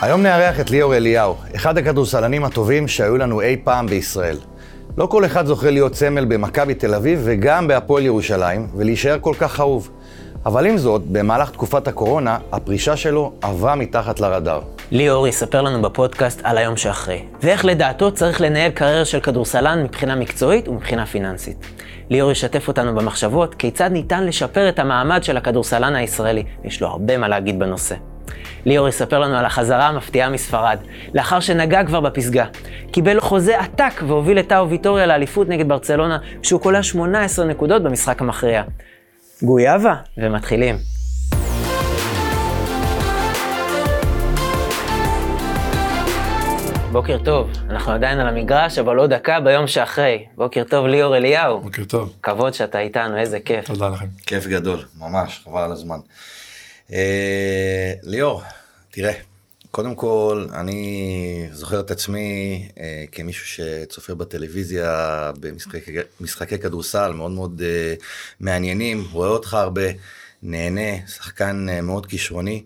היום נארח את ליאור אליהו, אחד הכדורסלנים הטובים שהיו לנו אי פעם בישראל. לא כל אחד זוכה להיות סמל במכבי תל אביב וגם בהפועל ירושלים, ולהישאר כל כך אהוב. אבל עם זאת, במהלך תקופת הקורונה, הפרישה שלו עבה מתחת לרדאר. ליאור יספר לנו בפודקאסט על היום שאחרי, ואיך לדעתו צריך לנהל קריירה של כדורסלן מבחינה מקצועית ומבחינה פיננסית. ליאור ישתף אותנו במחשבות כיצד ניתן לשפר את המעמד של הכדורסלן הישראלי, יש לו הרבה מה להגיד בנושא. ליאור יספר לנו על החזרה המפתיעה מספרד, לאחר שנגע כבר בפסגה. קיבל חוזה עתק והוביל את טאו ויטוריה לאליפות נגד ברצלונה, כשהוא קולע 18 נקודות במשחק המכריע. גויאבה, ומתחילים. בוקר טוב, אנחנו עדיין על המגרש, אבל עוד דקה ביום שאחרי. בוקר טוב ליאור אליהו. בוקר טוב. כבוד שאתה איתנו, איזה כיף. תודה לכם. כיף גדול, ממש, חבל על הזמן. ליאור, תראה, קודם כל אני זוכר את עצמי כמישהו שצופה בטלוויזיה במשחקי כדורסל מאוד מאוד מעניינים, רואה אותך הרבה, נהנה, שחקן מאוד כישרוני,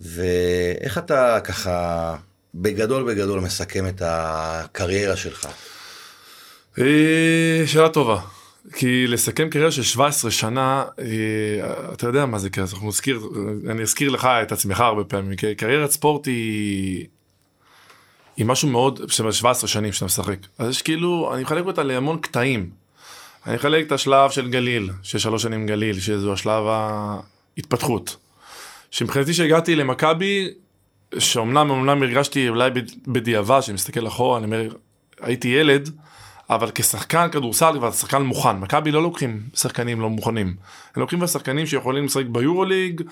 ואיך אתה ככה בגדול מסכם את הקריירה שלך? שאלה טובה. כי לסכם קריירה של 17 שנה, אתה יודע מה זה קריירה, אני אזכיר לך את עצמך הרבה פעמים, כי קריירת ספורט היא משהו מאוד, 17 שנים שאתה משחק, אז יש כאילו, אני מחלק אותה להמון קטעים, אני מחלק את השלב של גליל, של 3 שנים גליל, שזו השלב ההתפתחות, שמבחינתי שהגעתי למכבי, שאומנם הרגשתי אולי בדיעבד, שאני מסתכל אחורה, אני אומר, הייתי ילד, אבל כשחקן כדורסל ושחקן מוכן, מכבי לא לוקחים שחקנים לא מוכנים, הם לוקחים בשחקנים שיכולים לשחק ביורוליג,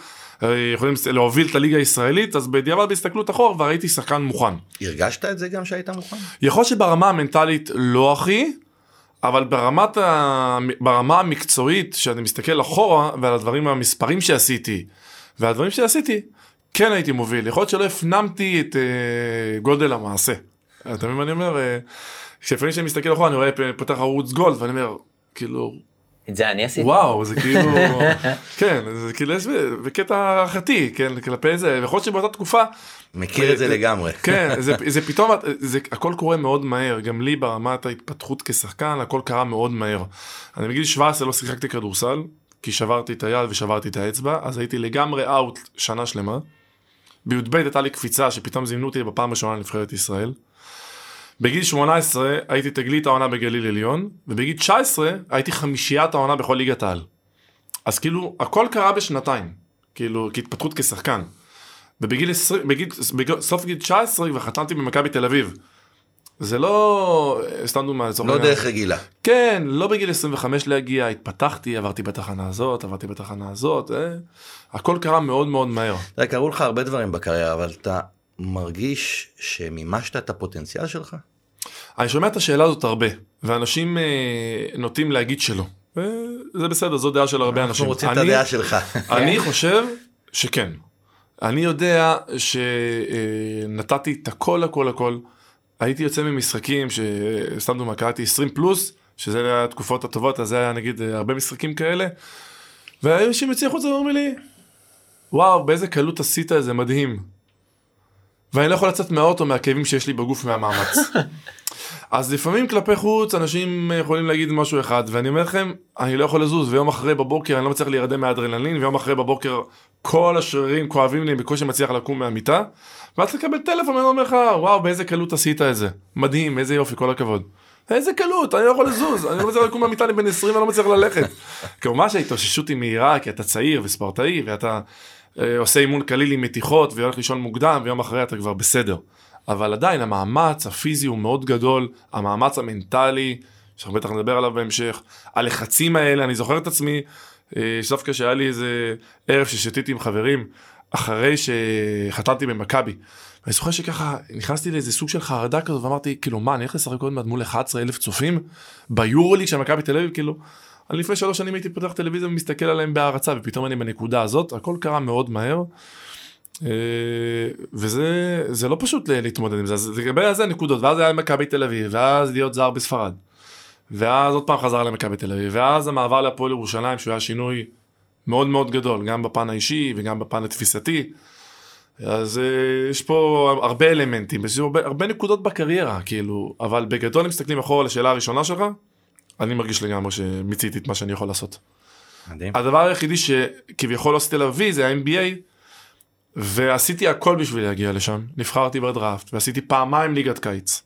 יכולים להוביל את הליגה הישראלית, אז בדיעבד בהסתכלות אחורה וראיתי שחקן מוכן. הרגשת את זה גם שהיית מוכן? יכול שברמה המנטלית לא הכי, אבל ברמה המקצועית, שאני מסתכל אחורה ועל הדברים המספרים שעשיתי, כן הייתי מוביל, יכול שלא הפנמתי את גודל המעשה. אתה מבין מה אני אומר? כשפעמים שאני מסתכל אחורה, אני רואה פתח ערוץ גולד, ואני אומר, כאילו... את זה אני עשיתי. וואו, זה כאילו... כן, זה כאילו יש בקטע חטי, כן, כלפי זה, ויכול להיות שבאותה תקופה... מכיר את זה לגמרי. כן, זה פתאום, הכל קורה מאוד מהר, גם לי ברמת ההתפתחות כשחקן, הכל קרה מאוד מהר. אני בגיל 17 לא שיחקתי כדורסל, כי שברתי את היד ושברתי את האצבע, אז הייתי לגמרי אאוט שנה שלמה. בי"ב הייתה לי קפיצה, שפתאום זימנו אותי בפעם הראשונה לנבחרת ישראל. בגיל 18 הייתי תגלית העונה בגליל עליון, ובגיל 19 הייתי חמישיית העונה בכל ליגת העל. אז כאילו, הכל קרה בשנתיים, כאילו, כהתפתחות כשחקן. ובגיל 20, סוף גיל 19 וחתנתי במכבי תל אביב. זה לא... לא דרך רגילה. כן, לא בגיל 25 להגיע, התפתחתי, עברתי בתחנה הזאת, הכל קרה מאוד מאוד מהר. קראו לך הרבה דברים בקריירה, אבל אתה... מרגיש שמימשת את הפוטנציאל שלך? אני שומע את השאלה הזאת הרבה, ואנשים נוטים להגיד שלא. זה בסדר, זו דעה של הרבה אנשים. אנחנו רוצים את הדעה שלך. אני חושב שכן. אני יודע שנתתי את הכל. הייתי יוצא ממשחקים שסתם דומה, קראתי 20+, שזה היה התקופות הטובות, אז זה היה נגיד הרבה משחקים כאלה, והאנשים יוצאים חוץ ואומרים לי, וואו, באיזה קלות עשית, זה מדהים. ואני לא יכול לצאת מהאוטו מהכאבים שיש לי בגוף מהמאמץ. אז לפעמים כלפי חוץ, אנשים יכולים להגיד משהו אחד, ואני אומר לכם, אני לא יכול לזוז, ויום אחרי בבוקר אני לא מצליח להירדם מהאדרנלין, ויום אחרי בבוקר כל השרירים כואבים לי בקושי מצליח לקום מהמיטה, ואז לקבל טלפון, אני אומר לך, וואו, באיזה קלות עשית את זה. מדהים, איזה יופי, כל הכבוד. איזה קלות, אני לא יכול לזוז, אני לא מצליח לקום מהמיטה, אני בן 20, אני לא מצליח ללכת. כלומר שההתאוששות היא מהירה, כי אתה צעיר וספורטאי, ואתה... עושה אימון קליל עם מתיחות, והולך לישון מוקדם, ויום אחרי אתה כבר בסדר. אבל עדיין, המאמץ הפיזי הוא מאוד גדול, המאמץ המנטלי, שאנחנו בטח נדבר עליו בהמשך, הלחצים האלה, אני זוכר את עצמי, שדווקא שהיה לי איזה ערב ששתיתי עם חברים, אחרי שחתנתי במכבי. ואני זוכר שככה, נכנסתי לאיזה סוג של חרדה כזו, ואמרתי, כאילו מה, אני הולך לשחק עוד מעט מול 11,000 צופים, ביורוליג של מכבי תל אביב, כאילו, אני לפני 3 שנים הייתי פותח טלוויזיה ומסתכל עליהם בהערצה, ופתאום אני בנקודה הזאת, הכל קרה מאוד מהר, וזה לא פשוט להתמודד עם זה, אז לגבי הזה נקודות, ואז היה מכבי תל אביב, ואז להיות זר בספרד, ואז עוד פעם חזר למכבי תל אביב, ואז המעבר להפועל ירושלים, שהוא היה שינוי מאוד מאוד גדול, גם בפן האישי וגם בפן התפיסתי. אז יש פה הרבה אלמנטים, יש הרבה נקודות בקריירה, כאילו, אבל בגדול, אם מסתכלים אחורה לשאלה הראשונה שלך, אני מרגיש לגמרי שמיציתי את מה שאני יכול לעשות. מדהים. הדבר היחידי שכביכול עשיתי להביא זה ה-MBA, ועשיתי הכל בשביל להגיע לשם, נבחרתי בדראפט, ועשיתי פעמיים ליגת קיץ.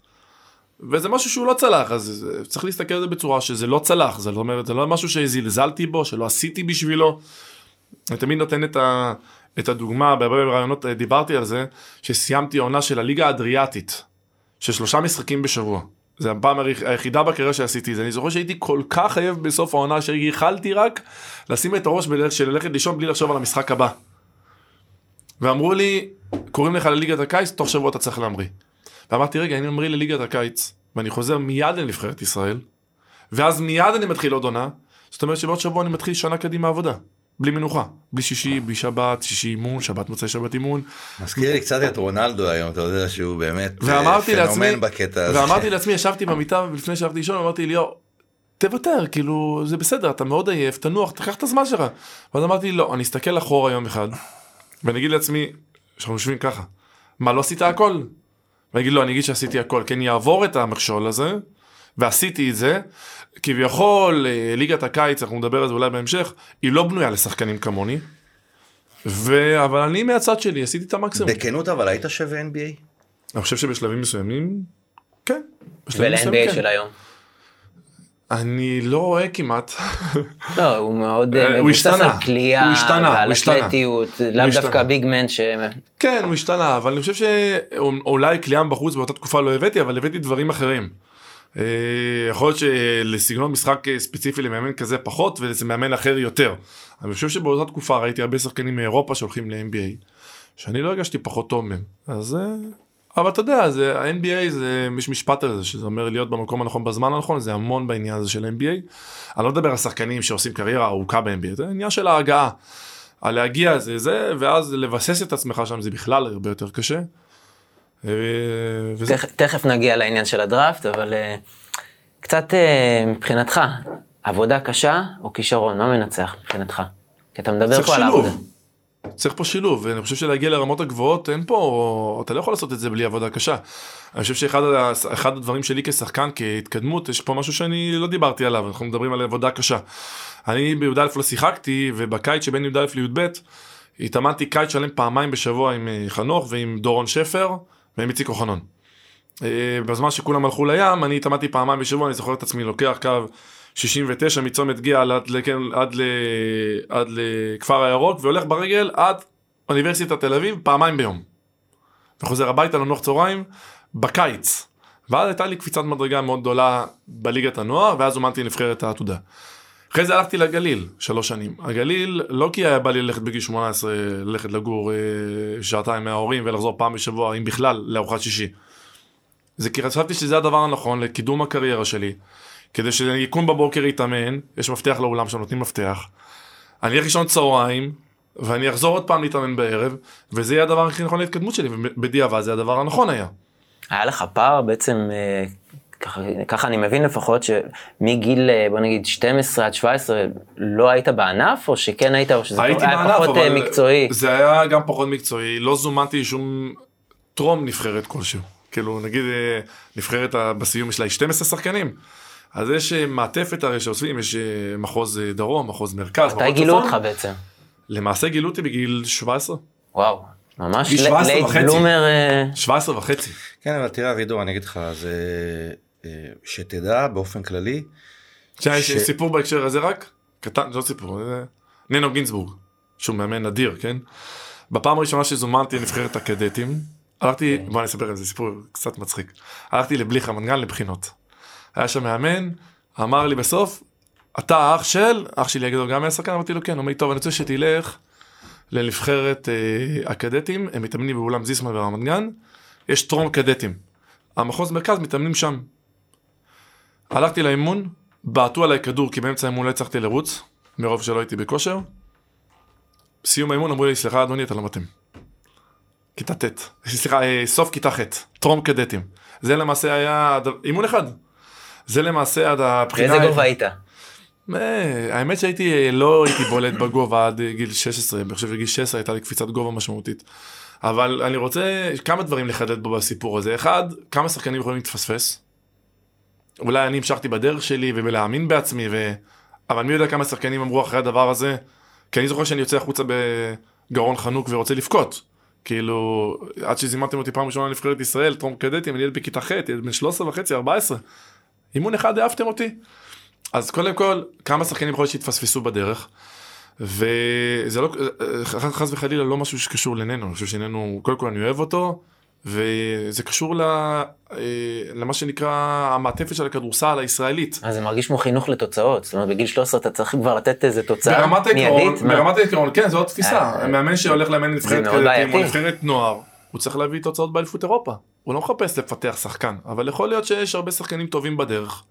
וזה משהו שהוא לא צלח, אז צריך להסתכל על זה בצורה שזה לא צלח, זאת אומרת, זה לא משהו שזלזלתי בו, שלא עשיתי בשבילו. אני תמיד נותן את הדוגמה, בהרבה רעיונות דיברתי על זה, שסיימתי עונה של הליגה האדריאטית, של 3 משחקים בשבוע. זה הפעם היחידה בקריירה שעשיתי זה. אני זוכר שהייתי כל כך חייב בסוף העונה, שהחלתי רק לשים את הראש וללכת לישון בלי לחשוב על המשחק הבא. ואמרו לי, קוראים לך לליגת הקיץ, תוך שבוע אתה צריך להמריא. ואמרתי, רגע, אני אמריא לליגת הקיץ, ואני חוזר מיד לנבחרת ישראל, ואז מיד אני מתחיל עוד עונה, זאת אומרת שבעוד שבוע אני מתחיל שנה קדימה עבודה, בלי מנוחה, בלי שישי, בלי שבת, שישי אימון, שבת מוצאי שבת אימון. מזכיר לי קצת את רונלדו היום, אתה יודע שהוא באמת פנומן בקטע הזה. ואמרתי לעצמי, ישבתי במיטה לפני שעבתי לישון, אמרתי ליאור, תוותר, כאילו, זה בסדר, אתה מאוד עייף, תנוח, תקח את הזמן שלך. ואז אמרתי, לא, אני אסתכל אחורה יום אחד, ואני אגיד לעצמי, שאנחנו יושבים ככה, מה, לא עשית הכל? ואני אגיד, לא, אני אגיד שעשיתי הכל, כן יעבור את המכשול הזה, ועשיתי את זה, כביכול, ליגת הקיץ, אנחנו נדבר על זה אולי בהמשך, היא לא בנויה לשחקנים כמוני, אבל אני מהצד שלי, עשיתי את המקסימום. בכנות, אבל היית שווה NBA? אני חושב שבשלבים מסוימים, כן. ול-NBA של היום? אני לא רואה כמעט. לא, הוא מאוד... הוא השתנה. הוא השתנה. על אתלטיות, לאו דווקא ביגמן ש... כן, הוא השתנה, אבל אני חושב שאולי כליאה בחוץ באותה תקופה לא הבאתי, אבל הבאתי דברים אחרים. יכול להיות שלסגנון משחק ספציפי למאמן כזה פחות, ולמאמן אחר יותר. אני חושב שבאותה תקופה ראיתי הרבה שחקנים מאירופה שהולכים ל-NBA, שאני לא הרגשתי פחות טוב מהם. אז... אבל אתה יודע, ה-NBA זה משפט על זה, שזה אומר להיות במקום הנכון, בזמן הנכון, זה המון בעניין הזה של ה-NBA. אני לא מדבר על שחקנים שעושים קריירה ארוכה ב-NBA, זה עניין של ההגעה. על להגיע זה, ואז לבסס את עצמך שם, זה בכלל הרבה יותר קשה. תכף נגיע לעניין של הדראפט, אבל קצת מבחינתך, עבודה קשה או כישרון, מה מנצח מבחינתך? כי אתה מדבר פה על העבודה. צריך פה שילוב, ואני חושב שלהגיע לרמות הגבוהות, אין פה, אתה לא יכול לעשות את זה בלי עבודה קשה. אני חושב שאחד הדברים שלי כשחקן, כהתקדמות, יש פה משהו שאני לא דיברתי עליו, אנחנו מדברים על עבודה קשה. אני בי"א לא שיחקתי, ובקיץ שבין י"א לי"ב, התאמנתי קיץ שלם פעמיים בשבוע עם חנוך ועם דורון שפר, ועם יציק אוחנון. בזמן שכולם הלכו לים, אני התאמנתי פעמיים בשבוע, אני זוכר את עצמי לוקח קו, 69 מצומת גיל עד לכפר הירוק, והולך ברגל עד אוניברסיטת תל אביב פעמיים ביום. וחוזר הביתה לנוח צהריים בקיץ. ואז הייתה לי קפיצת מדרגה מאוד גדולה בליגת הנוער, ואז זומנתי לנבחרת העתודה. אחרי זה הלכתי לגליל 3 שנים. הגליל לא כי היה בא לי ללכת בגיל 18, ללכת לגור 2 מההורים ולחזור פעם בשבוע, אם בכלל, לארוחת שישי. זה כי חשבתי שזה הדבר הנכון לקידום הקריירה שלי. כדי שאני אקום בבוקר להתאמן, יש מפתח לאולם שם, נותנים מפתח, אני אלך לישון צהריים, ואני אחזור עוד פעם להתאמן בערב, וזה יהיה הדבר הכי נכון להתקדמות שלי, ובדיעבד זה הדבר הנכון היה. היה לך פער בעצם, ככה אני מבין לפחות, שמגיל, בוא נגיד, 12 עד 17, לא היית בענף, או שכן היית, או שזה היה פחות מקצועי? זה היה גם פחות מקצועי, לא זומנתי שום טרום נבחרת כלשהו. כאילו, נגיד, נבחרת בסיום יש לה 12 שחקנים, אז יש מעטפת הרי שעושים, יש מחוז דרום, מחוז מרכז. אתה גילו אותך בעצם. למעשה גילו אותי בגיל 17. וואו, ממש לייט בלומר. 17 וחצי. כן, אבל תראה רידור, אני אגיד לך, זה שתדע באופן כללי. יש סיפור בהקשר הזה רק, קטן, לא סיפור, נינו גינזבורג, שהוא מאמן אדיר, כן? בפעם הראשונה שזומנתי לנבחרת הקדטים, הלכתי, בוא אני אספר על זה, סיפור קצת מצחיק. הלכתי לבליך המנגן לבחינות. היה שם מאמן, אמר לי בסוף, אתה האח של, אח שלי הגדול גם היה שחקן, אמרתי לו כן, אומר לי טוב, אני רוצה שתלך לנבחרת הקדטים, הם מתאמנים באולם זיסמן ברמת גן, יש טרום קדטים, המחוז מרכז מתאמנים שם. הלכתי לאימון, בעטו עליי כדור, כי באמצע האימון לא הצלחתי לרוץ, מרוב שלא הייתי בכושר, בסיום האימון אמרו לי, סליחה אדוני, אתה לא מתאים. כיתה ט', סליחה, סוף כיתה ח', טרום קדטים. זה למעשה היה אימון אחד. זה למעשה עד הבחינה... איזה גובה היית? האמת שהייתי, לא הייתי בולט בגובה עד גיל 16, אני חושב שגיל 16 הייתה לי קפיצת גובה משמעותית. אבל אני רוצה כמה דברים לחדד בו בסיפור הזה. אחד, כמה שחקנים יכולים להתפספס. אולי אני המשכתי בדרך שלי ובלהאמין בעצמי, אבל מי יודע כמה שחקנים אמרו אחרי הדבר הזה, כי אני זוכר שאני יוצא החוצה בגרון חנוק ורוצה לבכות. כאילו, עד שזימנתם אותי פעם ראשונה לבחרת ישראל, טרום קדטים, אני ילד בכיתה ח', ילד בן 13.5, 14. אימון אחד העפתם אותי. אז קודם כל, כמה שחקנים יכול להיות שהתפספסו בדרך, וזה לא, חס וחלילה, לא משהו שקשור לנינו. אני חושב שנינו, קודם כל אני אוהב אותו, וזה קשור למה שנקרא המעטפת של הכדורסל הישראלית. אז זה מרגיש כמו חינוך לתוצאות, זאת אומרת, בגיל 13 אתה צריך כבר לתת איזו תוצאה מיידית. ברמת העיקרון, כן, זו עוד תפיסה. מאמן שהולך לאמן נבחרת קדטים, או נבחרת נוער, הוא צריך להביא תוצאות באליפות אירופה. הוא לא מחפש לפתח שחקן, אבל יכול להיות שיש הרבה שחקנים טובים בדרך.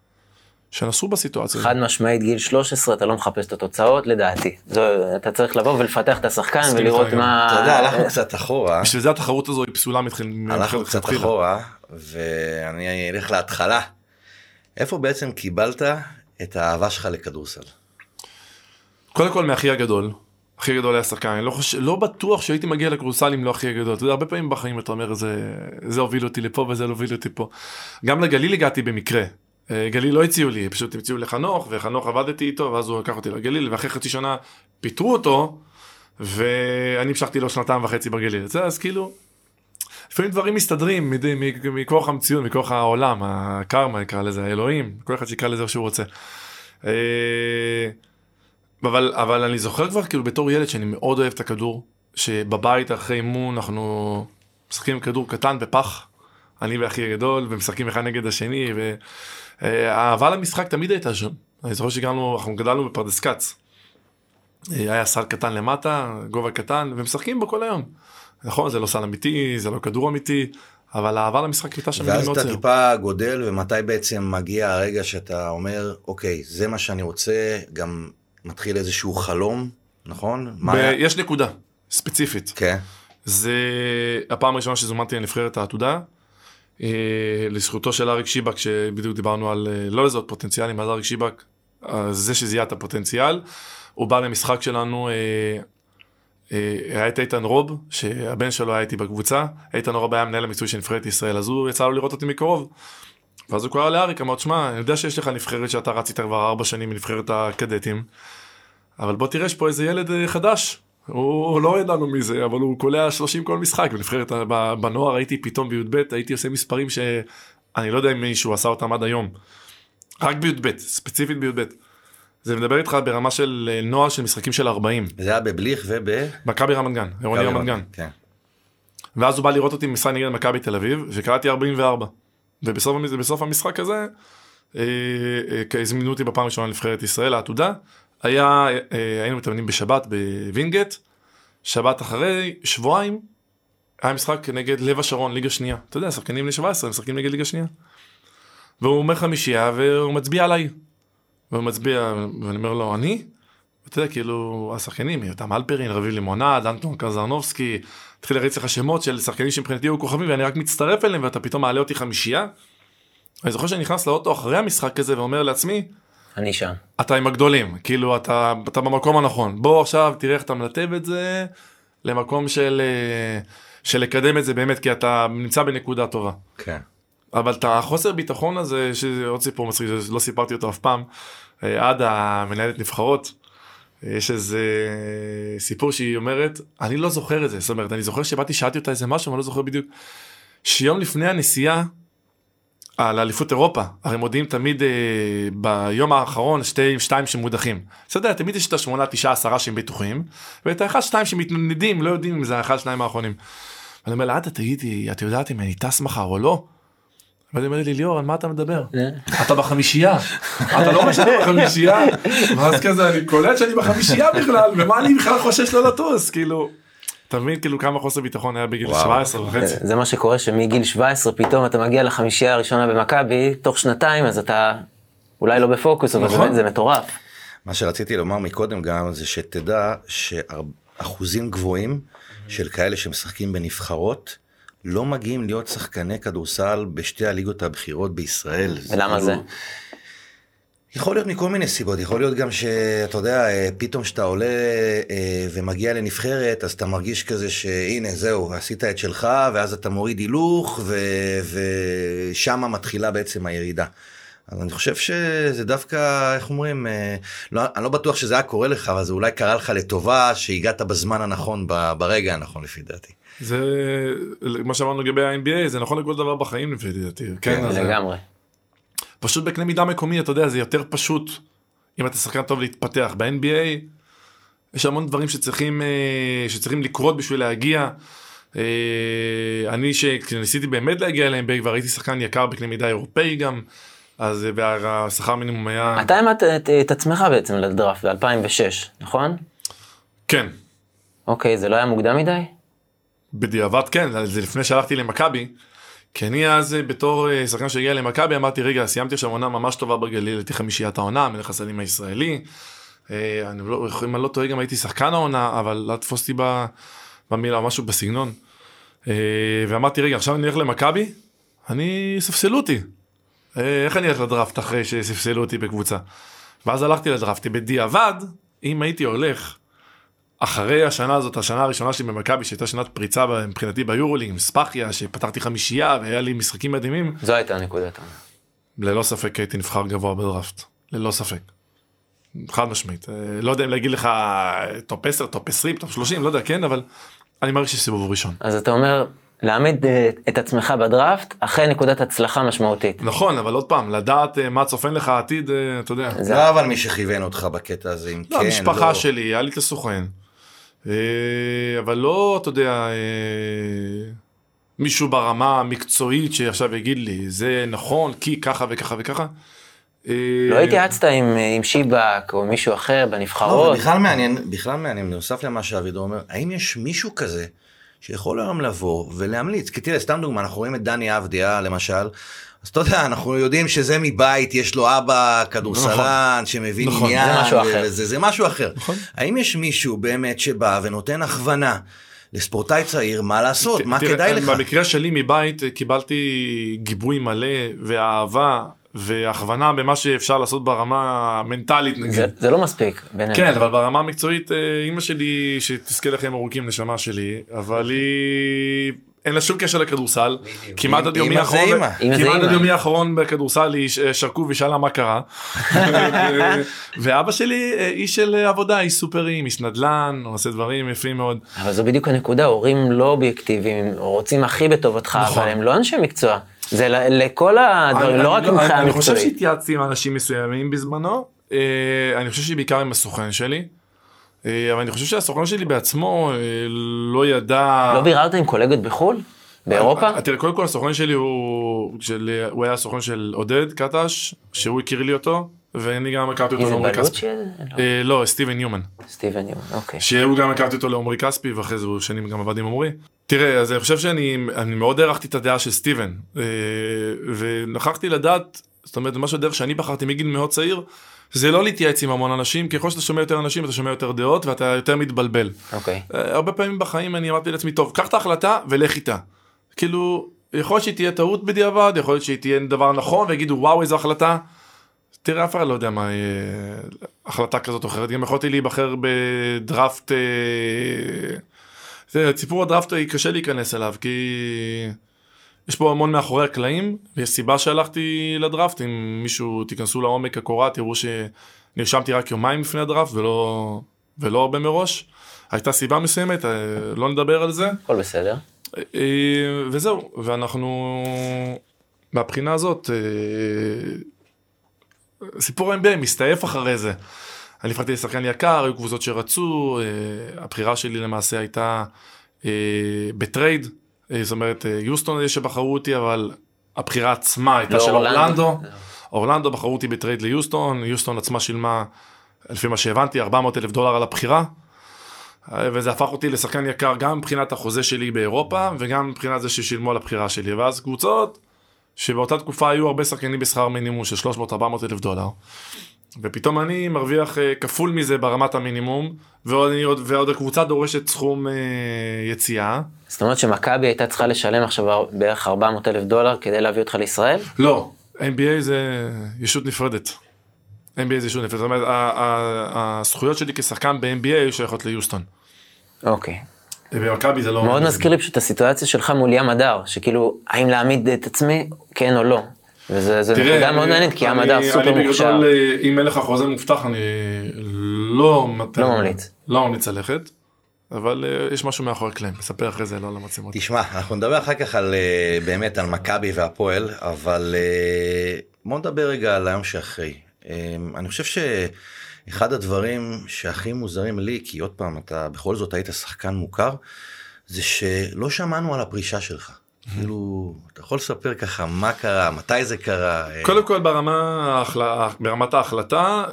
שנסו בסיטואציה. חד משמעית, גיל 13, אתה לא מחפש את התוצאות, לדעתי. אתה צריך לבוא ולפתח את השחקן ולראות מה... אתה יודע, הלכנו קצת אחורה. בשביל זה התחרות הזו היא פסולה מתחילה. הלכנו קצת אחורה, ואני אלך להתחלה. איפה בעצם קיבלת את האהבה שלך לכדורסל? קודם כל, מהאחי הגדול. אחי הגדול היה שחקן. אני לא בטוח שהייתי מגיע לכדורסל אם לא אחי הגדול. אתה יודע, הרבה פעמים בחיים אתה אומר, זה הוביל אותי לפה וזה הוביל אותי פה. גם לגליל הגעתי במקרה. גליל לא הציעו לי, פשוט המציאו לחנוך, וחנוך עבדתי איתו, ואז הוא לקח אותי לגליל, ואחרי חצי שנה פיתרו אותו, ואני המשכתי לו 2.5 שנים בגליל. אז כאילו, לפעמים דברים מסתדרים מכוח המציאות, מכוח העולם, הקרמה יקרא לזה, האלוהים, כל אחד שיקרא לזה איך שהוא רוצה. אבל אני זוכר כבר כאילו בתור ילד שאני מאוד אוהב את הכדור, שבבית אחרי אימון אנחנו משחקים כדור קטן בפח, אני ואחי הגדול, ומשחקים אחד נגד השני, האהבה למשחק תמיד הייתה שם. אני זוכר שאנחנו גדלנו בפרדס קץ. היה סל קטן למטה, גובה קטן, ומשחקים בו כל היום. נכון, זה לא סל אמיתי, זה לא כדור אמיתי, אבל האהבה למשחק הייתה שם. ואז אתה טיפה גודל, ומתי בעצם מגיע הרגע שאתה אומר, אוקיי, זה מה שאני רוצה, גם מתחיל איזשהו חלום, נכון? יש נקודה ספציפית. כן. זה הפעם הראשונה שזומנתי לנבחרת העתודה, לזכותו של אריק שיבק, שבדיוק דיברנו על לא לזהות פוטנציאלים, אז אריק שיבק, זה שזיהה את הפוטנציאל, הוא בא למשחק שלנו, היה את איתן רוב, שהבן שלו היה איתי בקבוצה, איתן רוב היה מנהל המצוי של נבחרת ישראל, אז הוא יצא לו לראות אותי מקרוב, ואז הוא קורא לאריק, אמר, שמע, אני יודע שיש לך נבחרת שאתה רצית כבר 4 שנים מנבחרת הקדטים, אבל בוא תראה שפה איזה ילד חדש, הוא לא ידענו מזה, אבל הוא קולע 30 כל משחק, ונבחרת בנוער הייתי פתאום בי"ב, הייתי עושה מספרים שאני לא יודע אם מישהו עשה אותם עד היום, רק בי"ב, ספציפית בי"ב. זה מדבר איתך ברמה של נוער של משחקים של 40. זה היה בבליך מכבי רמת גן, עירוני רמת גן. כן. ואז הוא בא לראות אותי במשחק נגד מכבי תל אביב, וקראתי 44. ובסוף המשחק הזה, הזמינו אותי בפעם ראשונה לבחרת ישראל, העתודה, היינו מתאמנים בשבת בווינגט, שבת אחרי שבועיים, היה משחק נגד לב השרון, ליגה שנייה. אתה יודע, שחקנים ל-17, משחקים נגד ליגה שנייה. והוא אומר חמישייה, והוא מצביע עליי. ואני אומר לו, אני? אתה יודע, כאילו, השחקנים, יותם אלפרין, רביב לימונד, אנטון קזרנובסקי, התחיל להריץ לך שמות של שחקנים שמבחינתי היו כוכבים, ואני רק מצטרף אליהם, ואתה פתאום מעלה אותי חמישייה. אני זוכר שאני נכנס לאוטו אחרי המשחק הזה, ואומר לעצמי, אני שם. אתה עם הגדולים, כאילו אתה במקום הנכון. בוא עכשיו תראה איך אתה מנתב את זה למקום של לקדם את זה באמת, כי אתה נמצא בנקודה טובה. כן. אבל החוסר ביטחון הזה, שעוד סיפור מצחיק, שלא סיפרתי אותו אף פעם, עד המנהלת נבחרות, יש איזה סיפור שהיא אומרת, אני לא זוכר את זה, זאת אומרת, אני זוכר שבאתי, שאלתי אותה איזה משהו, אני לא זוכר בדיוק, שיום לפני הנסיעה, על אליפות אירופה, הרי מודיעים תמיד ביום האחרון 2 שמודחים. אתה יודע, תמיד יש את 8, 9, 10 שהם בטוחים, ואת 1, 2 שמתנדנדים, לא יודעים אם זה 1, 2 האחרונים. אני אומר לה, תגידי, את יודעת אם אני טס מחר או לא? ואני אומר לי, ליאור, על מה אתה מדבר? אתה בחמישייה, אתה לא משנה בחמישייה, ואז כזה, אני קולט שאני בחמישייה בכלל, ומה אני בכלל חושש לא לטוס, כאילו... תמיד כאילו כמה חוסר ביטחון היה בגיל 17.5. זה מה שקורה שמגיל 17 פתאום אתה מגיע לחמישייה הראשונה במכבי, תוך 2 אז אתה אולי לא בפוקוס, אבל באמת זה מטורף. מה שרציתי לומר מקודם גם זה שתדע שאחוזים גבוהים של כאלה שמשחקים בנבחרות, לא מגיעים להיות שחקני כדורסל בשתי הליגות הבכירות בישראל. ולמה זה? יכול להיות מכל מיני סיבות, יכול להיות גם שאתה יודע, פתאום שאתה עולה ומגיע לנבחרת, אז אתה מרגיש כזה שהנה זהו, עשית את שלך, ואז אתה מוריד הילוך, ושמה מתחילה בעצם הירידה. אז אני חושב שזה דווקא, איך אומרים, לא, אני לא בטוח שזה היה קורה לך, אבל זה אולי קרה לך לטובה, שהגעת בזמן הנכון, ברגע הנכון לפי דעתי. זה, מה שאמרנו לגבי ה-NBA, זה נכון לכל דבר בחיים לפי דעתי. כן, לגמרי. פשוט בקנה מידה מקומי, אתה יודע, זה יותר פשוט, אם אתה שחקן טוב להתפתח. ב-NBA, יש המון דברים שצריכים לקרות בשביל להגיע. אני שניסיתי באמת להגיע ל-NBA, כבר הייתי שחקן יקר בקנה מידה אירופאי גם, אז השכר מינימום היה... אתה אימדת את עצמך בעצם לדראפט, ב-2006, נכון? כן. אוקיי, זה לא היה מוקדם מדי? בדיעבד כן, זה לפני שהלכתי למכבי, כי אני אז בתור שחקן שהגיע למכבי, אמרתי, רגע, סיימתי שם עונה ממש טובה בגליל, הייתי חמישיית העונה, מלך הסלים הישראלי, אם אני לא טועה גם הייתי שחקן העונה, אבל לא תפוסתי במילה או משהו בסגנון, ואמרתי, רגע, עכשיו אני הולך למכבי, אני ספסלו אותי. איך אני הולך לדרפט אחרי שספסלו אותי בקבוצה? ואז הלכתי לדרפט, בדיעבד, אם הייתי הולך אחרי השנה הזאת, השנה הראשונה שלי במכבי, שהייתה שנת פריצה מבחינתי ביורוליג, עם ספחיה, שפתחתי חמישייה, והיה לי משחקים מדהימים. זו הייתה נקודת. ללא ספק הייתי נבחר גבוה בדרפט. ללא ספק. חד משמעית. לא יודע אם להגיד לך טופ 10, טופ 20, טופ 30, לא יודע, כן, אבל אני מרגיש שסיבוב ראשון. אז אתה אומר... להעמיד את עצמך בדראפט, אחרי נקודת הצלחה משמעותית. נכון, אבל עוד פעם, לדעת מה צופן לך העתיד, אתה יודע. לא, אבל מי שכיוון אותך בקטע הזה, אם כן, לא. המשפחה שלי, היה לי כסוכן. אבל לא, אתה יודע, מישהו ברמה המקצועית שעכשיו יגיד לי, זה נכון, כי ככה וככה וככה. לא התייעצת עם שיבק או מישהו אחר בנבחרות? לא, בכלל מעניין, נוסף למה שאבידו אומר, האם יש מישהו כזה, שיכול היום לבוא ולהמליץ, כי תראה, סתם דוגמה, אנחנו רואים את דני אבדיה, למשל, אז אתה יודע, אנחנו יודעים שזה מבית, יש לו אבא כדורסלן, שמבין עניין, זה משהו אחר. האם יש מישהו באמת שבא ונותן הכוונה לספורטאי צעיר, מה לעשות, מה כדאי לך? במקרה שלי מבית קיבלתי גיבוי מלא ואהבה, והכוונה במה שאפשר לעשות ברמה מנטלית נגיד. זה לא מספיק. כן, אבל ברמה המקצועית, אמא שלי, שתזכה לכם ארוכים נשמה שלי, אבל היא, אין לה שום קשר לכדורסל, כמעט עד יומי האחרון בכדורסל, היא שרקו ושאלה מה קרה, ואבא שלי, איש של עבודה, איש סופרים, איש נדלן, עושה דברים יפים מאוד. אבל זו בדיוק הנקודה, הורים לא אובייקטיביים, רוצים הכי בטובתך, אבל הם לא אנשי מקצוע. זה לכל הדברים, לא רק ממך המקצועי. אני חושב שהתייעצתי עם אנשים מסוימים בזמנו, אני חושב שבעיקר עם הסוכן שלי, אבל אני חושב שהסוכן שלי בעצמו לא ידע... לא ביררת עם קולגות בחול? באירופה? תראה, קודם כל הסוכן שלי הוא היה סוכן של עודד קטש, שהוא הכיר לי אותו, ואני גם הכרתי אותו לעומרי כספי. לא, סטיבן ניומן. סטיבן ניומן, אוקיי. שהוא גם הכרתי אותו לעומרי כספי, ואחרי זה שנים גם עבד עם עומרי. תראה, אז אני חושב שאני מאוד הערכתי את הדעה של סטיבן, ונכחתי לדעת, זאת אומרת, משהו דרך שאני בחרתי מגיל מאוד צעיר, זה לא להתייעץ עם המון אנשים, כי ככל שאתה שומע יותר אנשים, אתה שומע יותר דעות, ואתה יותר מתבלבל. אוקיי. הרבה פעמים בחיים אני אמרתי לעצמי, טוב, קח את ההחלטה ולך איתה. כאילו, יכול להיות שהיא תהיה טעות בדיעבד, יכול להיות שהיא תהיה דבר נכון, ויגידו, וואו, איזו החלטה. תראה, אפשר לא יודע מה, החלטה כזאת או אחרת. גם יכולתי להיבחר בדראפט, ציפור הדראפט קשה להיכנס אליו, כי יש פה המון מאחורי הקלעים, ויש סיבה שהלכתי לדראפט, אם מישהו תיכנסו לעומק הקורא, תראו שנרשמתי רק יומיים לפני הדראפט, ולא הרבה מראש. הייתה סיבה מסוימת, לא נדבר על זה. הכל בסדר. וזהו, ואנחנו, מהבחינה הזאת, סיפור ה-NBA מסתעף אחרי זה. אני נבחרתי לשחקן יקר, היו קבוצות שרצו, הבחירה שלי למעשה הייתה בטרייד, זאת אומרת, יוסטון שבחרו אותי, אבל הבחירה עצמה הייתה של אורלנדו. אורלנדו בחרו אותי בטרייד ליוסטון, יוסטון עצמה שילמה, לפי מה שהבנתי, $400,000 על הבחירה, וזה הפך אותי לשחקן יקר גם מבחינת החוזה שלי באירופה, וגם מבחינת זה ששילמו על הבחירה שלי, ואז קבוצות שבאותה תקופה היו הרבה שחקנים בשכר מינימום של $300,000-$400,000, ופתאום אני מרוויח כפול מזה ברמת המינימום, ועוד הקבוצה דורשת סכום יציאה. זאת אומרת שמכבי הייתה צריכה לשלם עכשיו בערך $400,000 כדי להביא אותך לישראל? לא, NBA זה ישות נפרדת. NBA זה שונה, זאת אומרת, הזכויות שלי כשחקן ב-NBA שייכות ליוסטון. אוקיי. במכבי זה לא... מאוד מזכיר לי פשוט הסיטואציה שלך מול ים הדר, שכאילו, האם להעמיד את עצמי, כן או לא. וזה נקודה מאוד מעניינת, כי ים הדר סופר מוכשר. אם אין לך חוזה מובטח, אני לא ממליץ. לא ממליץ ללכת. אבל יש משהו מאחורי קליים, נספר אחרי זה, לא למצאים אותי. תשמע, אנחנו נדבר אחר כך באמת על מכבי והפועל, אבל בוא נדבר רגע על היום שאחרי. אני חושב שאחד הדברים שהכי מוזרים לי, כי עוד פעם אתה בכל זאת היית שחקן מוכר, זה שלא שמענו על הפרישה שלך. כאילו, אתה יכול לספר ככה מה קרה, מתי זה קרה? קודם כל ברמת ההחלטה,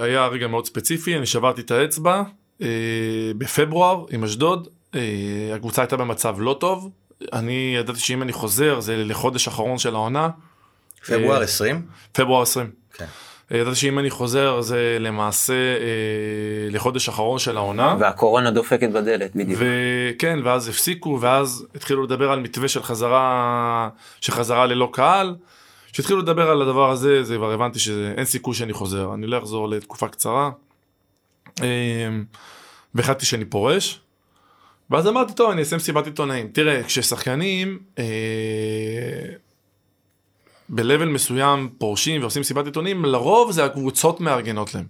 היה רגע מאוד ספציפי, אני שברתי את האצבע, בפברואר עם אשדוד, הקבוצה הייתה במצב לא טוב, אני ידעתי שאם אני חוזר זה לחודש אחרון של העונה. פברואר 20? פברואר 20. כן. ידעתי שאם אני חוזר זה למעשה לחודש אחרון של העונה. והקורונה דופקת בדלת בדיוק. וכן, ואז הפסיקו, ואז התחילו לדבר על מתווה של חזרה ללא קהל, כשהתחילו לדבר על הדבר הזה, זה כבר הבנתי שאין סיכוי שאני חוזר, אני לא אחזור לתקופה קצרה. והחלטתי שאני פורש, ואז אמרתי טוב, אני אעשה מסיבת עיתונאים. תראה, כששחקנים בלבל מסוים פורשים ועושים מסיבת עיתונאים, לרוב זה הקבוצות מארגנות להם,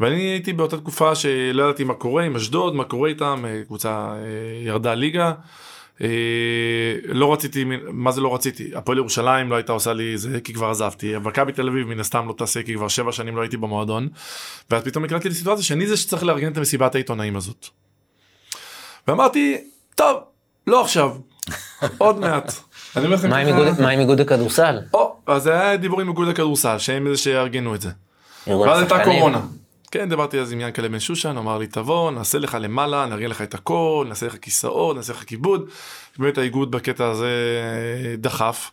ואני הייתי באותה תקופה שלא ידעתי מה קורה עם אשדוד, מה קורה איתם, קבוצה ירדה ליגה, לא רציתי, מה זה לא רציתי? הפועל ירושלים לא הייתה עושה לי זה, כי כבר עזבתי, מכבי תל אביב מן הסתם לא תעשה, כי כבר 7 שנים לא הייתי במועדון, ואז פתאום נקלעתי לסיטואציה שאני זה שצריך לארגן את מסיבת העיתונאים הזאת. ואמרתי, טוב, לא עכשיו, עוד מעט. מה עם איגוד הכדורסל? אז זה היה דיבור עם איגוד הכדורסל, שהם איזה שארגנו את זה. ואז הייתה קורונה. כן, דיברתי אז עם ינקלה בן שושן, אמר לי, תבוא, נעשה לך למעלה, נארגן לך את הכל, נעשה לך כיסאות, נעשה לך כיבוד. באמת האיגוד בקטע הזה דחף.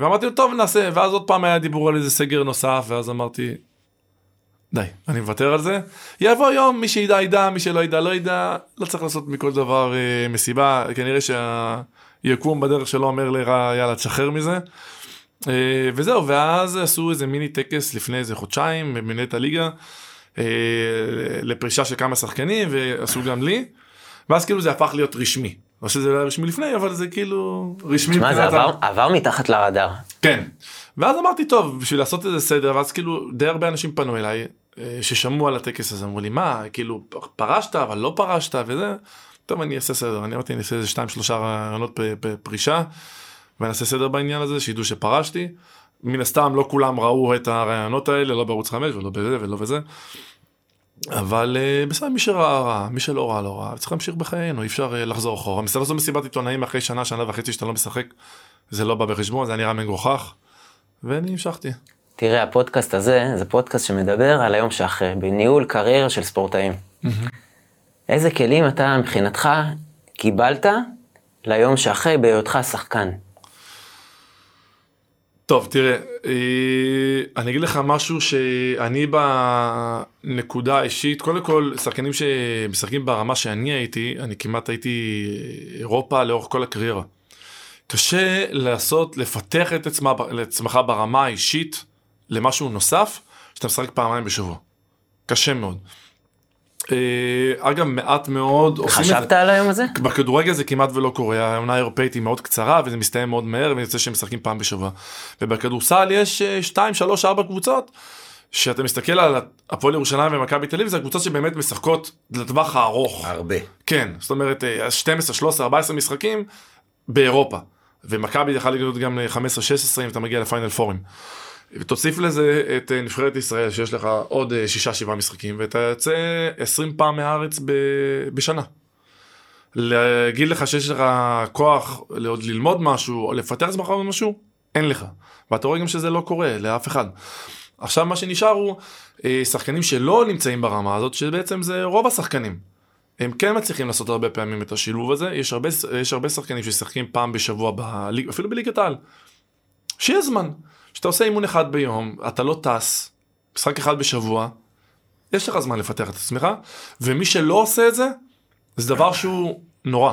ואמרתי לו, טוב, נעשה. ואז עוד פעם היה דיבור על איזה סגר נוסף, ואז אמרתי, די, אני מוותר על זה. יבוא יום, מי שידע ידע, מי שלא ידע לא ידע, לא צריך לעשות מכל דבר מסיבה. כנראה שהיקום בדרך שלו אומר לי, יאללה, תשחרר מזה. וזהו, ואז עשו איזה מיני טקס לפני איזה חודשיים, מנהלת הליגה, לפרישה של כמה שחקנים, ועשו גם לי, ואז כאילו זה הפך להיות רשמי, לא שזה לא היה רשמי לפני, אבל זה כאילו רשמי. מה זה עבר מתחת לרדאר. כן, ואז אמרתי טוב, בשביל לעשות איזה סדר, ואז כאילו די הרבה אנשים פנו אליי, ששמעו על הטקס הזה, אמרו לי מה, כאילו פרשת, אבל לא פרשת, וזה, טוב אני אעשה סדר, אני אמרתי אני אעשה איזה 2-3 רעיונות בפרישה, ונעשה סדר בעניין הזה, שידעו שפרשתי, מן הסתם לא כולם ראו את הרעיונות האלה, לא בערוץ 5 ולא בזה ולא בזה, אבל בסדר, מי שראה ראה, מי שלא ראה לא ראה, צריך להמשיך בחיינו, אי אפשר לחזור אחורה, מסתכל לעשות מסיבת עיתונאים אחרי שנה, שנה וחצי שאתה לא משחק, זה לא בא בחשבון, זה נראה מגוחך, ואני המשכתי. תראה, הפודקאסט הזה, זה פודקאסט שמדבר על היום שאחרי, בניהול קריירה של ספורטאים. איזה כלים אתה מבחינתך קיבלת ליום שאחרי בהיותך שחקן? טוב, תראה, אני אגיד לך משהו שאני בנקודה האישית, קודם כל, שחקנים שמשחקים ברמה שאני הייתי, אני כמעט הייתי אירופה לאורך כל הקריירה. קשה לעשות, לפתח את עצמך ברמה האישית למשהו נוסף, שאתה משחק פעמיים בשבוע. קשה מאוד. אגב, מעט מאוד... חשבת על היום הזה? בכדורגל זה כמעט ולא קורה, העונה האירופאית היא מאוד קצרה, וזה מסתיים מאוד מהר, ואני רוצה שהם משחקים פעם בשבוע. ובכדורסל יש 2, 3, 4 קבוצות, שאתה מסתכל על הפועל ירושלים ומכבי תל אביב, זה הקבוצות שבאמת משחקות לטווח הארוך. הרבה. כן, זאת אומרת, 12, 13, 14 משחקים באירופה. ומכבי יכול להיות גם 15, 16, אם אתה מגיע לפיינל פורים. ותוסיף לזה את נבחרת ישראל, שיש לך עוד 6-7 משחקים, ואתה יוצא 20 פעם מהארץ בשנה. להגיד לך שיש לך כוח לעוד ללמוד משהו, או לפתח זמך במשהו, אין לך. ואתה רואה גם שזה לא קורה לאף אחד. עכשיו מה שנשאר הוא, שחקנים שלא נמצאים ברמה הזאת, שבעצם זה רוב השחקנים. הם כן מצליחים לעשות הרבה פעמים את השילוב הזה, יש הרבה שחקנים ששחקים פעם בשבוע, אפילו בליגת העל. שיהיה זמן. כשאתה עושה אימון אחד ביום, אתה לא טס, משחק אחד בשבוע, יש לך זמן לפתח את עצמך, ומי שלא עושה את זה, זה דבר שהוא נורא.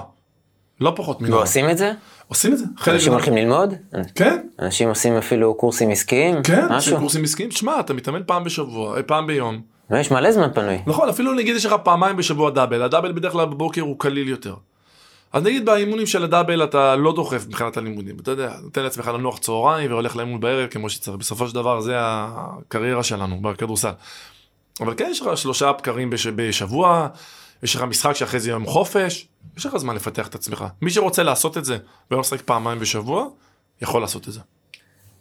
לא פחות מנורא. ועושים את זה? עושים את זה. אנשים הולכים ללמוד? כן. אנשים עושים אפילו קורסים עסקיים? כן, עושים קורסים עסקיים. שמע, אתה מתאמן פעם בשבוע, פעם ביום. ויש מלא זמן פנוי. נכון, אפילו נגיד יש לך פעמיים בשבוע דאבל. הדאבל בדרך כלל בבוקר הוא קליל יותר. אז נגיד באימונים של הדאבל אתה לא דוחף מבחינת הלימודים. אתה יודע, נותן לעצמך לנוח צהריים והולך לאימון בערב כמו שצריך. בסופו של דבר זה הקריירה שלנו בכדורסל. אבל כן, יש לך 3 בקרים בשבוע, יש לך משחק שאחרי זה יום חופש, יש לך זמן לפתח את עצמך. מי שרוצה לעשות את זה ולא משחק פעמיים בשבוע, יכול לעשות את זה.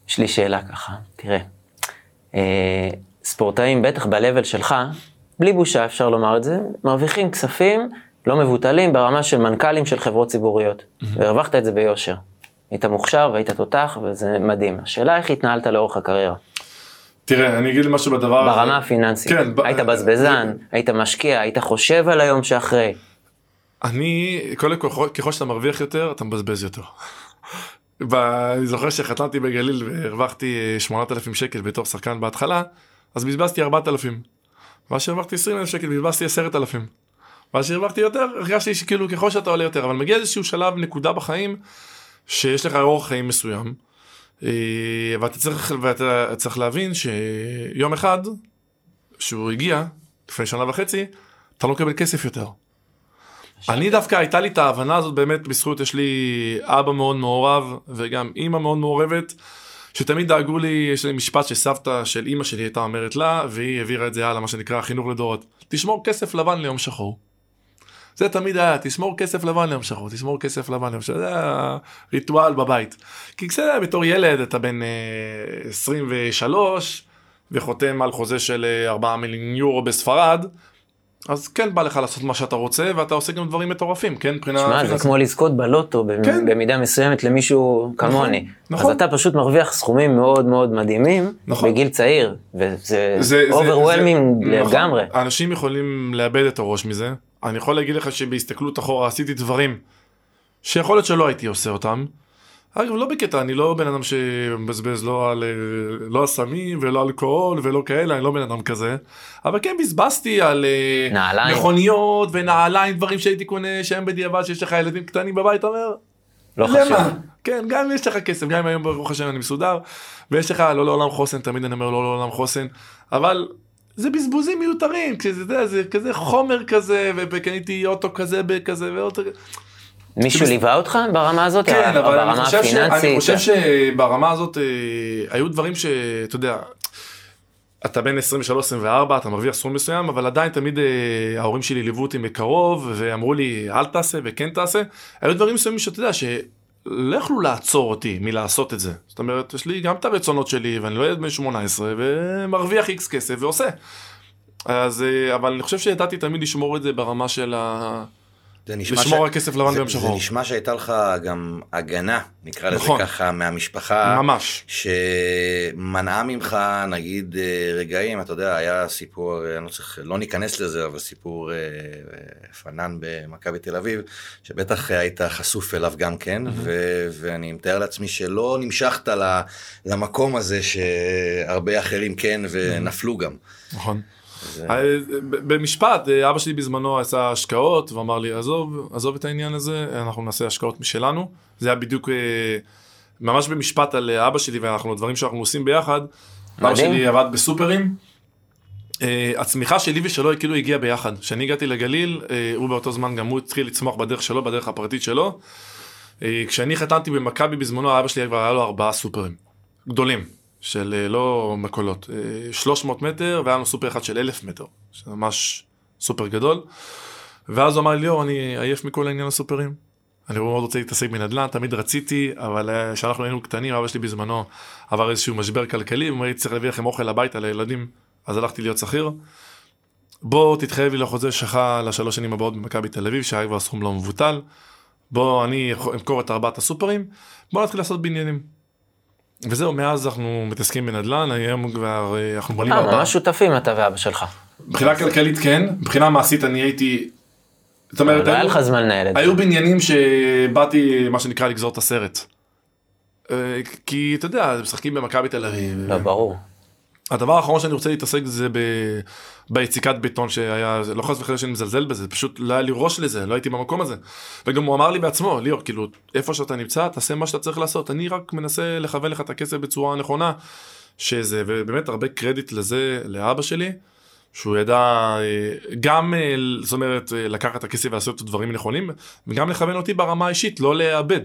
יש לי שאלה ככה, תראה. ספורטאים, בטח בלבל שלך, בלי בושה אפשר לומר את זה, מרוויחים כספים לא מבוטלים ברמה של מנכ"לים של חברות ציבוריות. והרווחת את זה ביושר. היית מוכשר והיית תותח וזה מדהים. השאלה איך התנהלת לאורך הקריירה? תראה, אני אגיד משהו בדבר... ברמה הפיננסית. כן. היית בזבזן, היית משקיע, היית חושב על היום שאחרי. אני, ככל שאתה מרוויח יותר, אתה מבזבז יותר. אני זוכר שחתנתי בגליל והרווחתי 8,000 שקל בתור שחקן בהתחלה, אז בזבזתי 4,000. מה שהרווחתי 20,000 שקל, בזבזתי 10,000. מה שהרווחתי יותר, הרגשתי שכאילו ככל שאתה עולה יותר, אבל מגיע איזשהו שלב נקודה בחיים, שיש לך אורח חיים מסוים, ואתה צריך להבין שיום אחד, שהוא הגיע, לפני 1.5 שנה, אתה לא מקבל כסף יותר. אני דווקא, הייתה לי את ההבנה הזאת באמת בזכות, יש לי אבא מאוד מעורב, וגם אמא מאוד מעורבת, שתמיד דאגו לי, יש לי משפט שסבתא של אמא שלי הייתה אומרת לה, והיא העבירה את זה הלאה, מה שנקרא חינוך לדורות, תשמור כסף לבן ליום שחור. זה תמיד היה, תשמור כסף לבן ליום שחור, תשמור כסף לבן ליום שחור, זה היה ריטואל בבית. כי כשאתה בתור ילד, אתה בן 23, וחותם על חוזה של 4 מיליון יורו בספרד, אז כן בא לך לעשות מה שאתה רוצה, ואתה עושה גם דברים מטורפים, כן? שמע, זה כמו לזכות בלוטו, במידה מסוימת למישהו כמוני. אז אתה פשוט מרוויח סכומים מאוד מאוד מדהימים, בגיל צעיר, וזה אוברווילמינג לגמרי. אנשים יכולים לאבד את הראש מזה, אני יכול להגיד לך שבהסתכלות אחורה עשיתי דברים, שיכול להיות שלא הייתי עושה אותם, אגב, לא בקטע, אני לא בן אדם שמבזבז לא על סמים ולא אלכוהול ולא כאלה, אני לא בן אדם כזה, אבל כן בזבזתי על מכוניות ונעליים, דברים שהייתי קונה, שהם בדיעבד, שיש לך ילדים קטנים בבית, אומר, לא חשוב. כן, גם אם יש לך כסף, גם אם היום ברוך השם אני מסודר, ויש לך לא לעולם חוסן, תמיד אני אומר לא לעולם חוסן, אבל זה בזבוזים מיותרים, כשזה כזה חומר כזה, וקניתי אוטו כזה וכזה ואוטו כזה. מישהו ליווה אותך ברמה הזאת? כן, אבל אני חושב שברמה הזאת היו דברים שאתה יודע, אתה בין 23-24, אתה מרוויח סכום מסוים, אבל עדיין תמיד ההורים שלי ליוו אותי מקרוב, ואמרו לי אל תעשה וכן תעשה, היו דברים מסוימים שאתה יודע, שלא יכלו לעצור אותי מלעשות את זה, זאת אומרת, יש לי גם את הרצונות שלי, ואני לא ילד בן 18, ומרוויח איקס כסף ועושה, אבל אני חושב שידעתי תמיד לשמור את זה ברמה של ה... לשמור על כסף לבן ביום שחור. זה נשמע שהייתה לך גם הגנה, נקרא לזה ככה, מהמשפחה. ממש. שמנעה ממך, נגיד, רגעים, אתה יודע, היה סיפור, לא ניכנס לזה, אבל סיפור פנן במכבי תל אביב, שבטח היית חשוף אליו גם כן, ואני מתאר לעצמי שלא נמשכת למקום הזה שהרבה אחרים כן ונפלו גם. נכון. במשפט, אבא שלי בזמנו עשה השקעות ואמר לי, עזוב את העניין הזה, אנחנו נעשה השקעות משלנו. זה היה בדיוק ממש במשפט על אבא שלי ואנחנו, דברים שאנחנו עושים ביחד. אבא שלי עבד בסופרים. הצמיחה שלי ושלו כאילו הגיעה ביחד. כשאני הגעתי לגליל, הוא באותו זמן גם הוא התחיל לצמוח בדרך שלו, בדרך הפרטית שלו. כשאני חתנתי במכבי בזמנו, אבא שלי כבר היה לו 4 סופרים גדולים. של לא מקולות, 300 מטר, והיה לנו סופר אחד של 1,000 מטר, שזה ממש סופר גדול, ואז הוא אמר לי, ליאור, אני עייף מכל העניין הסופרים, אני מאוד רוצה להתעסק בנדל"ן, תמיד רציתי, אבל כשאנחנו היינו קטנים, אבא שלי בזמנו עבר איזשהו משבר כלכלי, ואומר לי, צריך להביא לכם אוכל הביתה לילדים, אז הלכתי להיות שכיר, בוא תתחייב לי לחוזה שלך ל3 שנים הבאות במכבי תל אביב, שהיה כבר סכום לא מבוטל, בוא אני אמכור את 4 הסופרים, בוא נתחיל לעשות בעניינים. וזהו, מאז אנחנו מתעסקים בנדל"ן, היום כבר אנחנו בונים הרבה. ממש שותפים אתה ואבא שלך. מבחינה כלכלית כן, מבחינה מעשית אני הייתי, זאת אומרת, לא היה לך זמן לנהל. היו בניינים שבאתי, מה שנקרא, לגזור את הסרט. כי אתה יודע, משחקים במכבי תל אביב. לא, ברור. הדבר האחרון שאני רוצה להתעסק זה ביציקת בטון שהיה, לא חס וחלילה שאני מזלזל בזה, פשוט לא היה לי ראש לזה, לא הייתי במקום הזה. וגם הוא אמר לי בעצמו, ליאור, כאילו, איפה שאתה נמצא, תעשה מה שאתה צריך לעשות, אני רק מנסה לכוון לך את הכסף בצורה הנכונה, שזה, ובאמת הרבה קרדיט לזה, לאבא שלי, שהוא ידע גם, זאת אומרת, לקחת את הכסף ועשות את הדברים הנכונים, וגם לכוון אותי ברמה האישית, לא לאבד.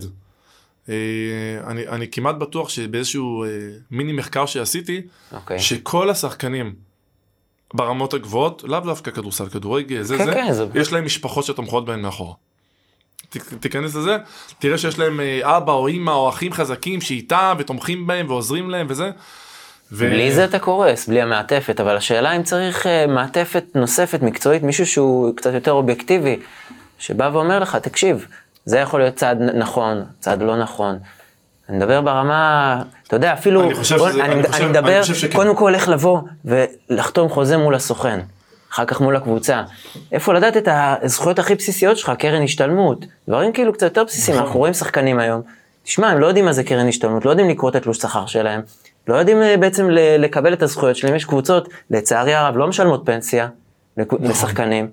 אני כמעט בטוח שבאיזשהו מיני מחקר שעשיתי, שכל השחקנים ברמות הגבוהות, לאו דווקא כדורסל, כדורגל, יש להם משפחות שתומכות בהן מאחורה. תיכנס לזה, תראה שיש להם אבא או אמא או אחים חזקים שאיתם ותומכים בהם ועוזרים להם וזה. בלי זה אתה קורס, בלי המעטפת, אבל השאלה אם צריך מעטפת נוספת, מקצועית, מישהו שהוא קצת יותר אובייקטיבי, שבא ואומר לך, תקשיב, זה יכול להיות צעד נכון, צעד לא נכון. אני מדבר ברמה, אתה יודע, אפילו, אני מדבר, קודם כל הולך לבוא ולחתום חוזה מול הסוכן, אחר כך מול הקבוצה. איפה לדעת את הזכויות הכי בסיסיות שלך, קרן השתלמות, דברים כאילו קצת יותר בסיסיים, אנחנו רואים שחקנים היום, תשמע, הם לא יודעים מה זה קרן השתלמות, לא יודעים לקרוא את התלוש שכר שלהם, לא יודעים בעצם לקבל את הזכויות שלהם, יש קבוצות, לצערי הרב, לא משלמות פנסיה לשחקנים,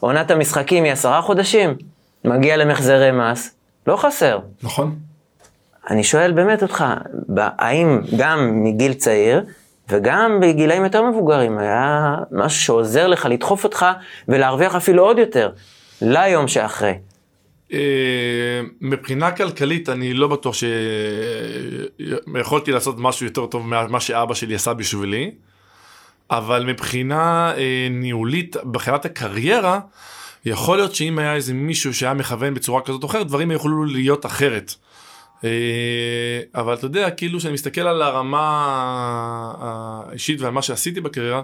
עונת המשחקים היא 10 חודשים, מגיע למחזרי מס, לא חסר. נכון. אני שואל באמת אותך, האם גם מגיל צעיר, וגם בגילאים יותר מבוגרים, היה משהו שעוזר לך לדחוף אותך, ולהרוויח אפילו עוד יותר, ליום שאחרי. מבחינה כלכלית, אני לא בטוח שיכולתי לעשות משהו יותר טוב, ממה שאבא שלי עשה בשבילי, אבל מבחינה ניהולית, בחירת הקריירה, יכול להיות שאם היה איזה מישהו שהיה מכוון בצורה כזאת או אחרת, דברים יכולו להיות אחרת. אבל אתה יודע, כאילו שאני מסתכל על הרמה האישית ועל מה שעשיתי בקריירה,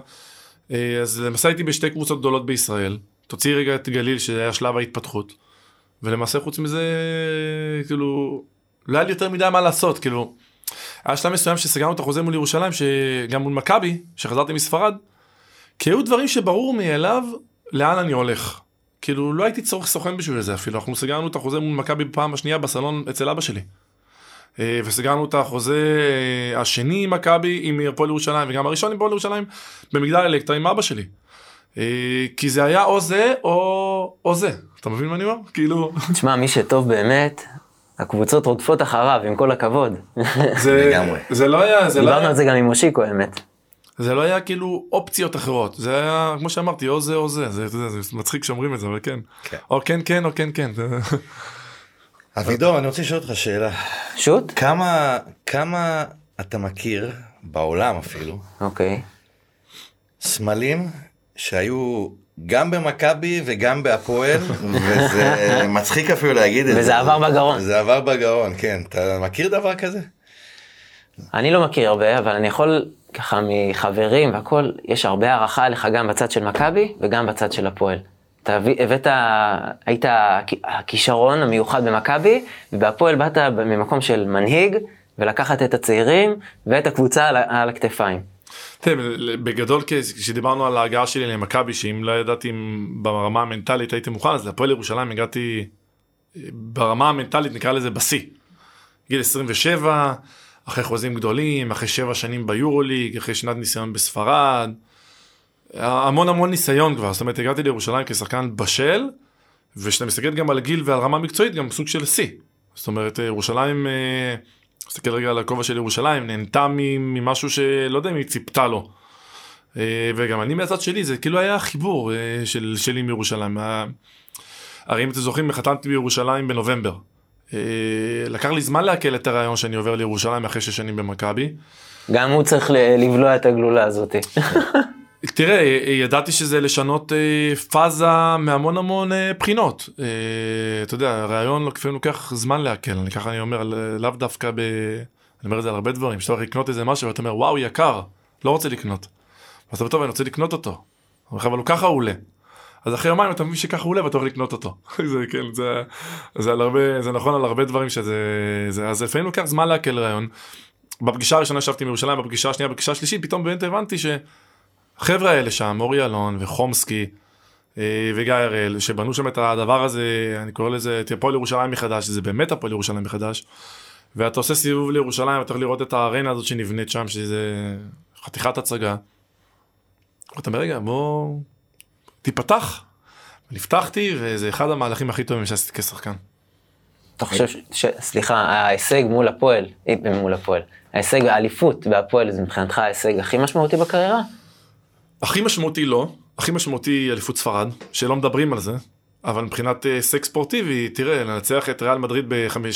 אז למעשה הייתי בשתי קבוצות גדולות בישראל, תוציא רגע את גליל שהיה שלב ההתפתחות, ולמעשה חוץ מזה, כאילו, לא היה לי יותר מדי מה לעשות, כאילו, היה שלב מסוים שסגרנו את החוזה מול ירושלים, שגם מול מקבי, שחזרתי מספרד, כי היו דברים שברור מאליו לאן אני הולך. כאילו, לא הייתי צורך סוכן בשביל זה אפילו. אנחנו סגרנו את החוזה מול מקבי בפעם השנייה בסלון אצל אבא שלי. וסגרנו את החוזה השני עם מקבי, עם הפועל ירושלים, וגם הראשון עם הפועל ירושלים, במגדל אלקטרה עם אבא שלי. כי זה היה או זה או זה. אתה מבין מה אני אומר? כאילו... תשמע, מי שטוב באמת... הקבוצות רודפות אחריו, עם כל הכבוד. זה לא היה... דיברנו על זה גם עם מושיקו, האמת. זה לא היה כאילו אופציות אחרות. זה היה, כמו שאמרתי, או זה או זה. זה מצחיק שאומרים את זה, אבל כן. או כן כן, או כן כן. אבידור, אני רוצה לשאול אותך שאלה. שוט? כמה אתה מכיר, בעולם אפילו, סמלים שהיו... גם במכבי וגם בהפועל, וזה מצחיק אפילו להגיד את זה. וזה עבר בגרון. זה עבר בגרון, כן. אתה מכיר דבר כזה? אני לא מכיר הרבה, אבל אני יכול, ככה מחברים והכל, יש הרבה הערכה לך גם בצד של מכבי וגם בצד של הפועל. אתה הבאת, היית הכישרון המיוחד במכבי, ובהפועל באת ממקום של מנהיג, ולקחת את הצעירים ואת הקבוצה על הכתפיים. בגדול, כשדיברנו על ההגעה שלי למכבי, שאם לא ידעתי ברמה המנטלית הייתי מוכן, אז לפועל ירושלים הגעתי ברמה המנטלית, נקרא לזה בסי. גיל 27, אחרי חוזים גדולים, אחרי 7 שנים ביורוליג, אחרי שנת ניסיון בספרד, המון המון ניסיון כבר, זאת אומרת, הגעתי לירושלים כשחקן בשל, ושאתה מסתכלת גם על גיל ועל רמה מקצועית, גם סוג של סי. זאת אומרת, ירושלים... מסתכל רגע על הכובע של ירושלים, נהנתה ממשהו שלא יודע אם היא ציפתה לו. וגם אני מהצד שלי, זה כאילו היה החיבור שלי עם ירושלים. הרי אם אתם זוכרים, מחתנתי בירושלים בנובמבר. לקח לי זמן להקל את הרעיון שאני עובר לירושלים אחרי 6 שנים במכבי. גם הוא צריך לבלוע את הגלולה הזאת. תראה, ידעתי שזה לשנות פאזה מהמון המון בחינות. אתה יודע, הרעיון לפעמים לוקח זמן להקל. ככה אני אומר, לאו דווקא אני אומר את זה על הרבה דברים. שאתה הולך לקנות איזה משהו, ואתה אומר, וואו, יקר, לא רוצה לקנות. אז אתה בטוב, אני רוצה לקנות אותו. אבל הוא ככה עולה. אז אחרי יומיים אתה מבין שככה עולה, ואתה הולך לקנות אותו. זה נכון על הרבה דברים שזה... אז לפעמים לוקח זמן להקל רעיון. בפגישה הראשונה ישבתי מירושלים, בפגישה השנייה, בפגישה השלישית, פתאום באמת הבנתי ש... החבר'ה האלה שם, אורי אלון וחומסקי וגיא הראל, שבנו שם את הדבר הזה, אני קורא לזה, את הפועל ירושלים מחדש, זה באמת הפועל ירושלים מחדש, ואתה עושה סיבוב לירושלים, אתה יכול לראות את הארנה הזאת שנבנית שם, שזה חתיכת הצגה. אתה אומר, רגע, בוא תיפתח. נפתחתי, וזה אחד המהלכים הכי טובים שעשיתי כשחקן. אתה חושב סליחה, ההישג מול הפועל, ההישג האליפות והפועל, זה מבחינתך ההישג הכי משמעותי בקריירה? הכי משמעותי לא, הכי משמעותי אליפות ספרד, שלא מדברים על זה, אבל מבחינת הישג ספורטיבי, תראה, לנצח את ריאל מדריד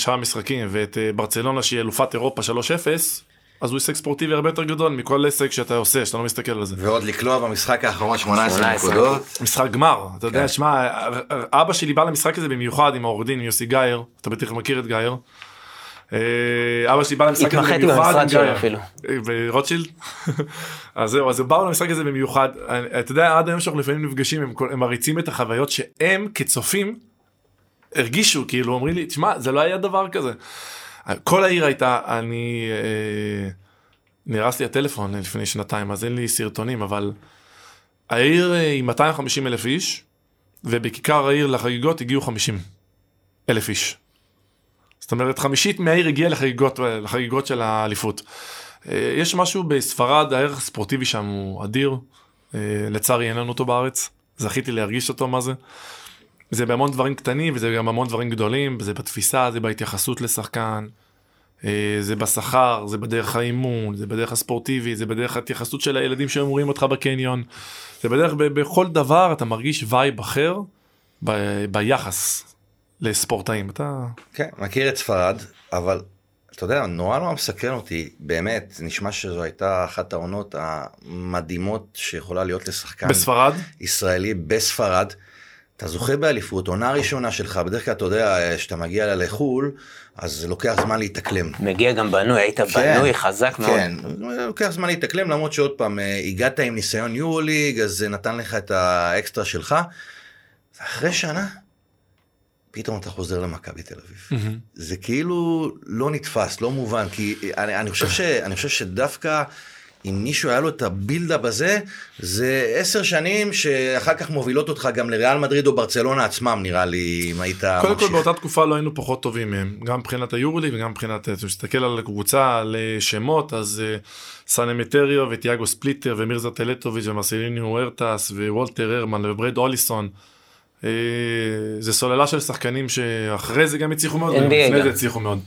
ב5 משחקים, ואת ברצלונה שהיא אלופת אירופה 3-0, אז הוא הישג ספורטיבי הרבה יותר גדול מכל הישג שאתה עושה, שאתה לא מסתכל על זה. ועוד לקלוע במשחק האחרון 18 נקודות. משחק גמר, אתה יודע, שמע, אבא שלי בא למשחק הזה במיוחד עם העורך דין, יוסי גייר, אתה בטח מכיר את גייר. אבא שלי בא למשחק הזה במיוחד עם גייר. ברוטשילד. אז זהו, אז הוא בא למשחק הזה במיוחד. אתה יודע, עד היום שאנחנו לפעמים נפגשים, הם מריצים את החוויות שהם כצופים הרגישו, כאילו אומרים לי, תשמע, זה לא היה דבר כזה. כל העיר הייתה, אני, נרס לי הטלפון לפני שנתיים, אז אין לי סרטונים, אבל העיר היא 250,000 איש, ובכיכר העיר לחגיגות הגיעו 50,000 איש. זאת אומרת, חמישית מהעיר הגיעה לחגיגות של האליפות. יש משהו בספרד, הערך הספורטיבי שם הוא אדיר, לצערי אין לנו אותו בארץ, זכיתי להרגיש אותו מה זה. זה בהמון דברים קטנים, וזה גם המון דברים גדולים, זה בתפיסה, זה בהתייחסות לשחקן, זה בשכר, זה בדרך האימון, זה בדרך הספורטיבי, זה בדרך התייחסות של הילדים שאומרים אותך בקניון, זה בדרך, בכל דבר אתה מרגיש וייב אחר, ביחס לספורטאים, אתה... כן, מכיר את ספרד, אבל אתה יודע, נורא מסקרן אותי, באמת, נשמע שזו הייתה אחת העונות המדהימות שיכולה להיות לשחקן... בספרד? ישראלי, בספרד, אתה זוכה באליפות, עונה ראשונה שלך, בדרך כלל אתה יודע, שאתה מגיע לחול, אז לוקח זמן להתאקלם. מגיע גם בנוי, היית בנוי חזק מאוד. כן, לוקח זמן להתאקלם, למרות שעוד פעם, הגעת עם ניסיון יורוליג, אז זה נתן לך את האקסטרה שלך, ואחרי שנה, פתאום אתה חוזר למכבי תל אביב. זה כאילו לא נתפס, לא מובן, כי אני חושב שדווקא, אם מישהו היה לו את הבילדה בזה, זה 10 שנים שאחר כך מובילות אותך גם לריאל מדריד או ברצלונה עצמם, נראה לי, אם היית ממשיך. קודם כל, באותה תקופה לא היינו פחות טובים מהם, גם מבחינת היורוליג וגם מבחינת, כשתסתכל על הקבוצה, על שמות, אז סנמטריו וטיאגו ספליטר ומירזה טלטוביץ' ומרסליניו ארטס ווולטר הרמן וברד אוליסון, זה סוללה של שחקנים שאחרי זה גם הצליחו מאוד, ולפני זה הצליחו מאוד.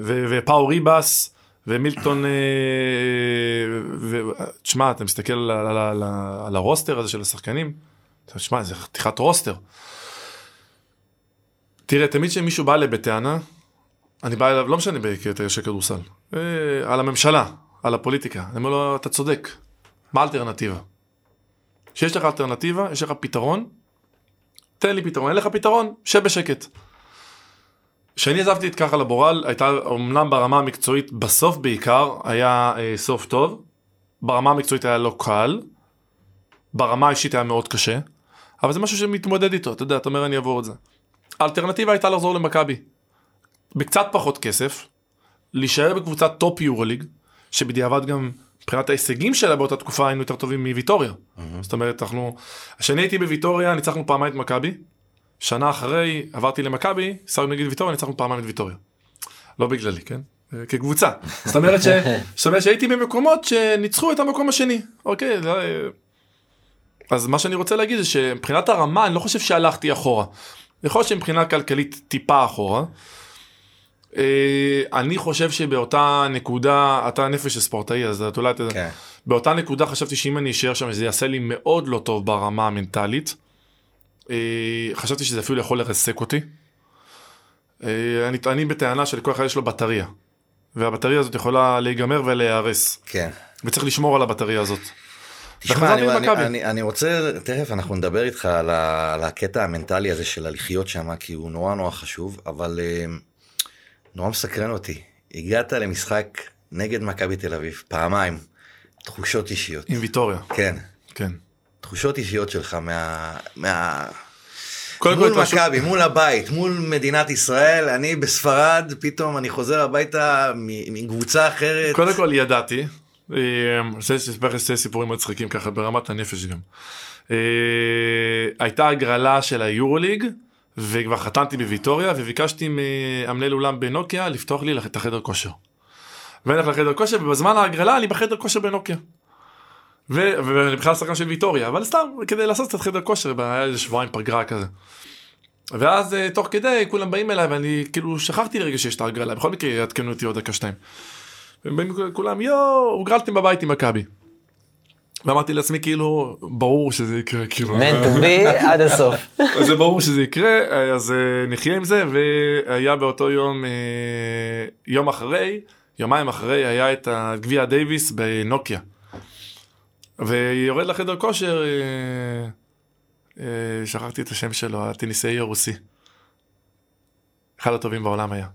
ופאו ריבאס, ומילטון, תשמע, אתה מסתכל על הרוסטר הזה של השחקנים, תשמע, זה חתיכת רוסטר. תראה, תמיד שמישהו בא אליי בטענה, אני בא אליו, לא משנה בקטע של כדורסל, על הממשלה, על הפוליטיקה, אני אומר לו, אתה צודק, מה האלטרנטיבה? שיש לך אלטרנטיבה, יש לך פתרון, תן לי פתרון, אין לך פתרון, שב בשקט. כשאני עזבתי את ככה לבורל, הייתה אומנם ברמה המקצועית, בסוף בעיקר, היה סוף טוב, ברמה המקצועית היה לא קל, ברמה האישית היה מאוד קשה, אבל זה משהו שמתמודד איתו, אתה יודע, אתה אומר אני אעבור את זה. האלטרנטיבה הייתה לחזור למכבי, בקצת פחות כסף, להישאר בקבוצת טופ יורוליג, שבדיעבד גם מבחינת ההישגים שלה באותה תקופה היינו יותר טובים מוויטוריה. זאת אומרת, כשאני הייתי בוויטוריה, ניצחנו פעמיים את מכבי, שנה אחרי, עברתי למכבי, שרנו נגיד ויטוריה, ניצחנו פעמיים את ויטוריה. לא בגללי, כן? כקבוצה. זאת אומרת שהייתי במקומות שניצחו את המקום השני. אוקיי, אז מה שאני רוצה להגיד זה שמבחינת הרמה, אני לא חושב שהלכתי אחורה. יכול להיות שמבחינה כלכלית טיפה אחורה. אני חושב שבאותה נקודה, אתה נפש הספורטאי, אז אתה אולי... באותה נקודה חשבתי שאם אני אשאר שם, זה יעשה לי מאוד לא טוב ברמה המנטלית. חשבתי שזה אפילו יכול לרסק אותי. אני בטענה שלכל אחד יש לו בטריה, והבטריה הזאת יכולה להיגמר ולהיהרס. כן. וצריך לשמור על הבטריה הזאת. תשמע, אני רוצה, תכף אנחנו נדבר איתך על הקטע המנטלי הזה של הלחיות שם, כי הוא נורא חשוב, אבל נורא מסקרן אותי. הגעת למשחק נגד מכבי תל אביב, פעמיים, תחושות אישיות. עם ויטוריה. כן. כן. תחושות אישיות שלך מול מכבי, מול הבית, מול מדינת ישראל, אני בספרד, פתאום אני חוזר הביתה מקבוצה אחרת. קודם כל ידעתי, זה סיפורים מצחיקים ככה ברמת הנפש גם. הייתה הגרלה של היורוליג, וכבר חתנתי בוויטוריה, וביקשתי מאמלל אולם בנוקיה לפתוח לי את החדר כושר. ואני הלך לחדר כושר, ובזמן ההגרלה אני בחדר כושר בנוקיה. ואני בכלל שחקן של ויטוריה, אבל סתם כדי לעשות את חדר כושר, היה איזה שבועיים פגרה כזה. ואז תוך כדי כולם באים אליי, ואני כאילו שכחתי לרגע שיש את ההגרלה, בכל מקרה יעדכנו אותי עוד דקה שתיים. והם באים כולם, יואו, הוגרלתם בבית עם מכבי. ואמרתי לעצמי כאילו, ברור שזה יקרה, כאילו. מנטבי עד הסוף. אז זה ברור שזה יקרה, אז נחיה עם זה, והיה באותו יום, יומיים אחרי, היה את גביע דייוויס בנוקיה. ויורד לחדר כושר, שכחתי את השם שלו, הטניסאי הרוסי. אחד הטובים בעולם היה.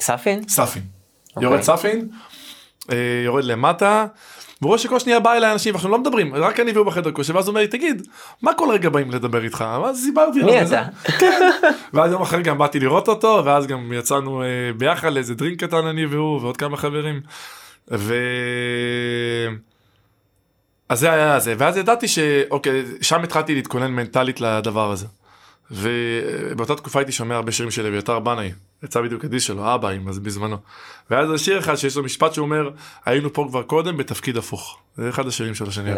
ספין? ספין. יורד ספין, יורד למטה, וראש שכל שנייה בא אליי אנשים, ואנחנו לא מדברים, רק אני והוא בחדר כושר, ואז הוא אומר לי, תגיד, מה כל רגע באים לדבר איתך? ואז סיברתי לו. מי אתה? כן. ואז יום אחר גם באתי לראות אותו, ואז גם יצאנו ביחד לאיזה דרינק קטן אני והוא, ועוד כמה חברים. אז זה היה זה, ואז ידעתי שאוקיי, שם התחלתי להתכונן מנטלית לדבר הזה. ובאותה תקופה הייתי שומע הרבה שירים של אביתר בנאי, יצא בדיוק הדיס שלו, אבא עם, אז בזמנו. ואז זה שיר אחד שיש לו משפט שאומר, היינו פה כבר קודם בתפקיד הפוך. זה אחד השירים של השני.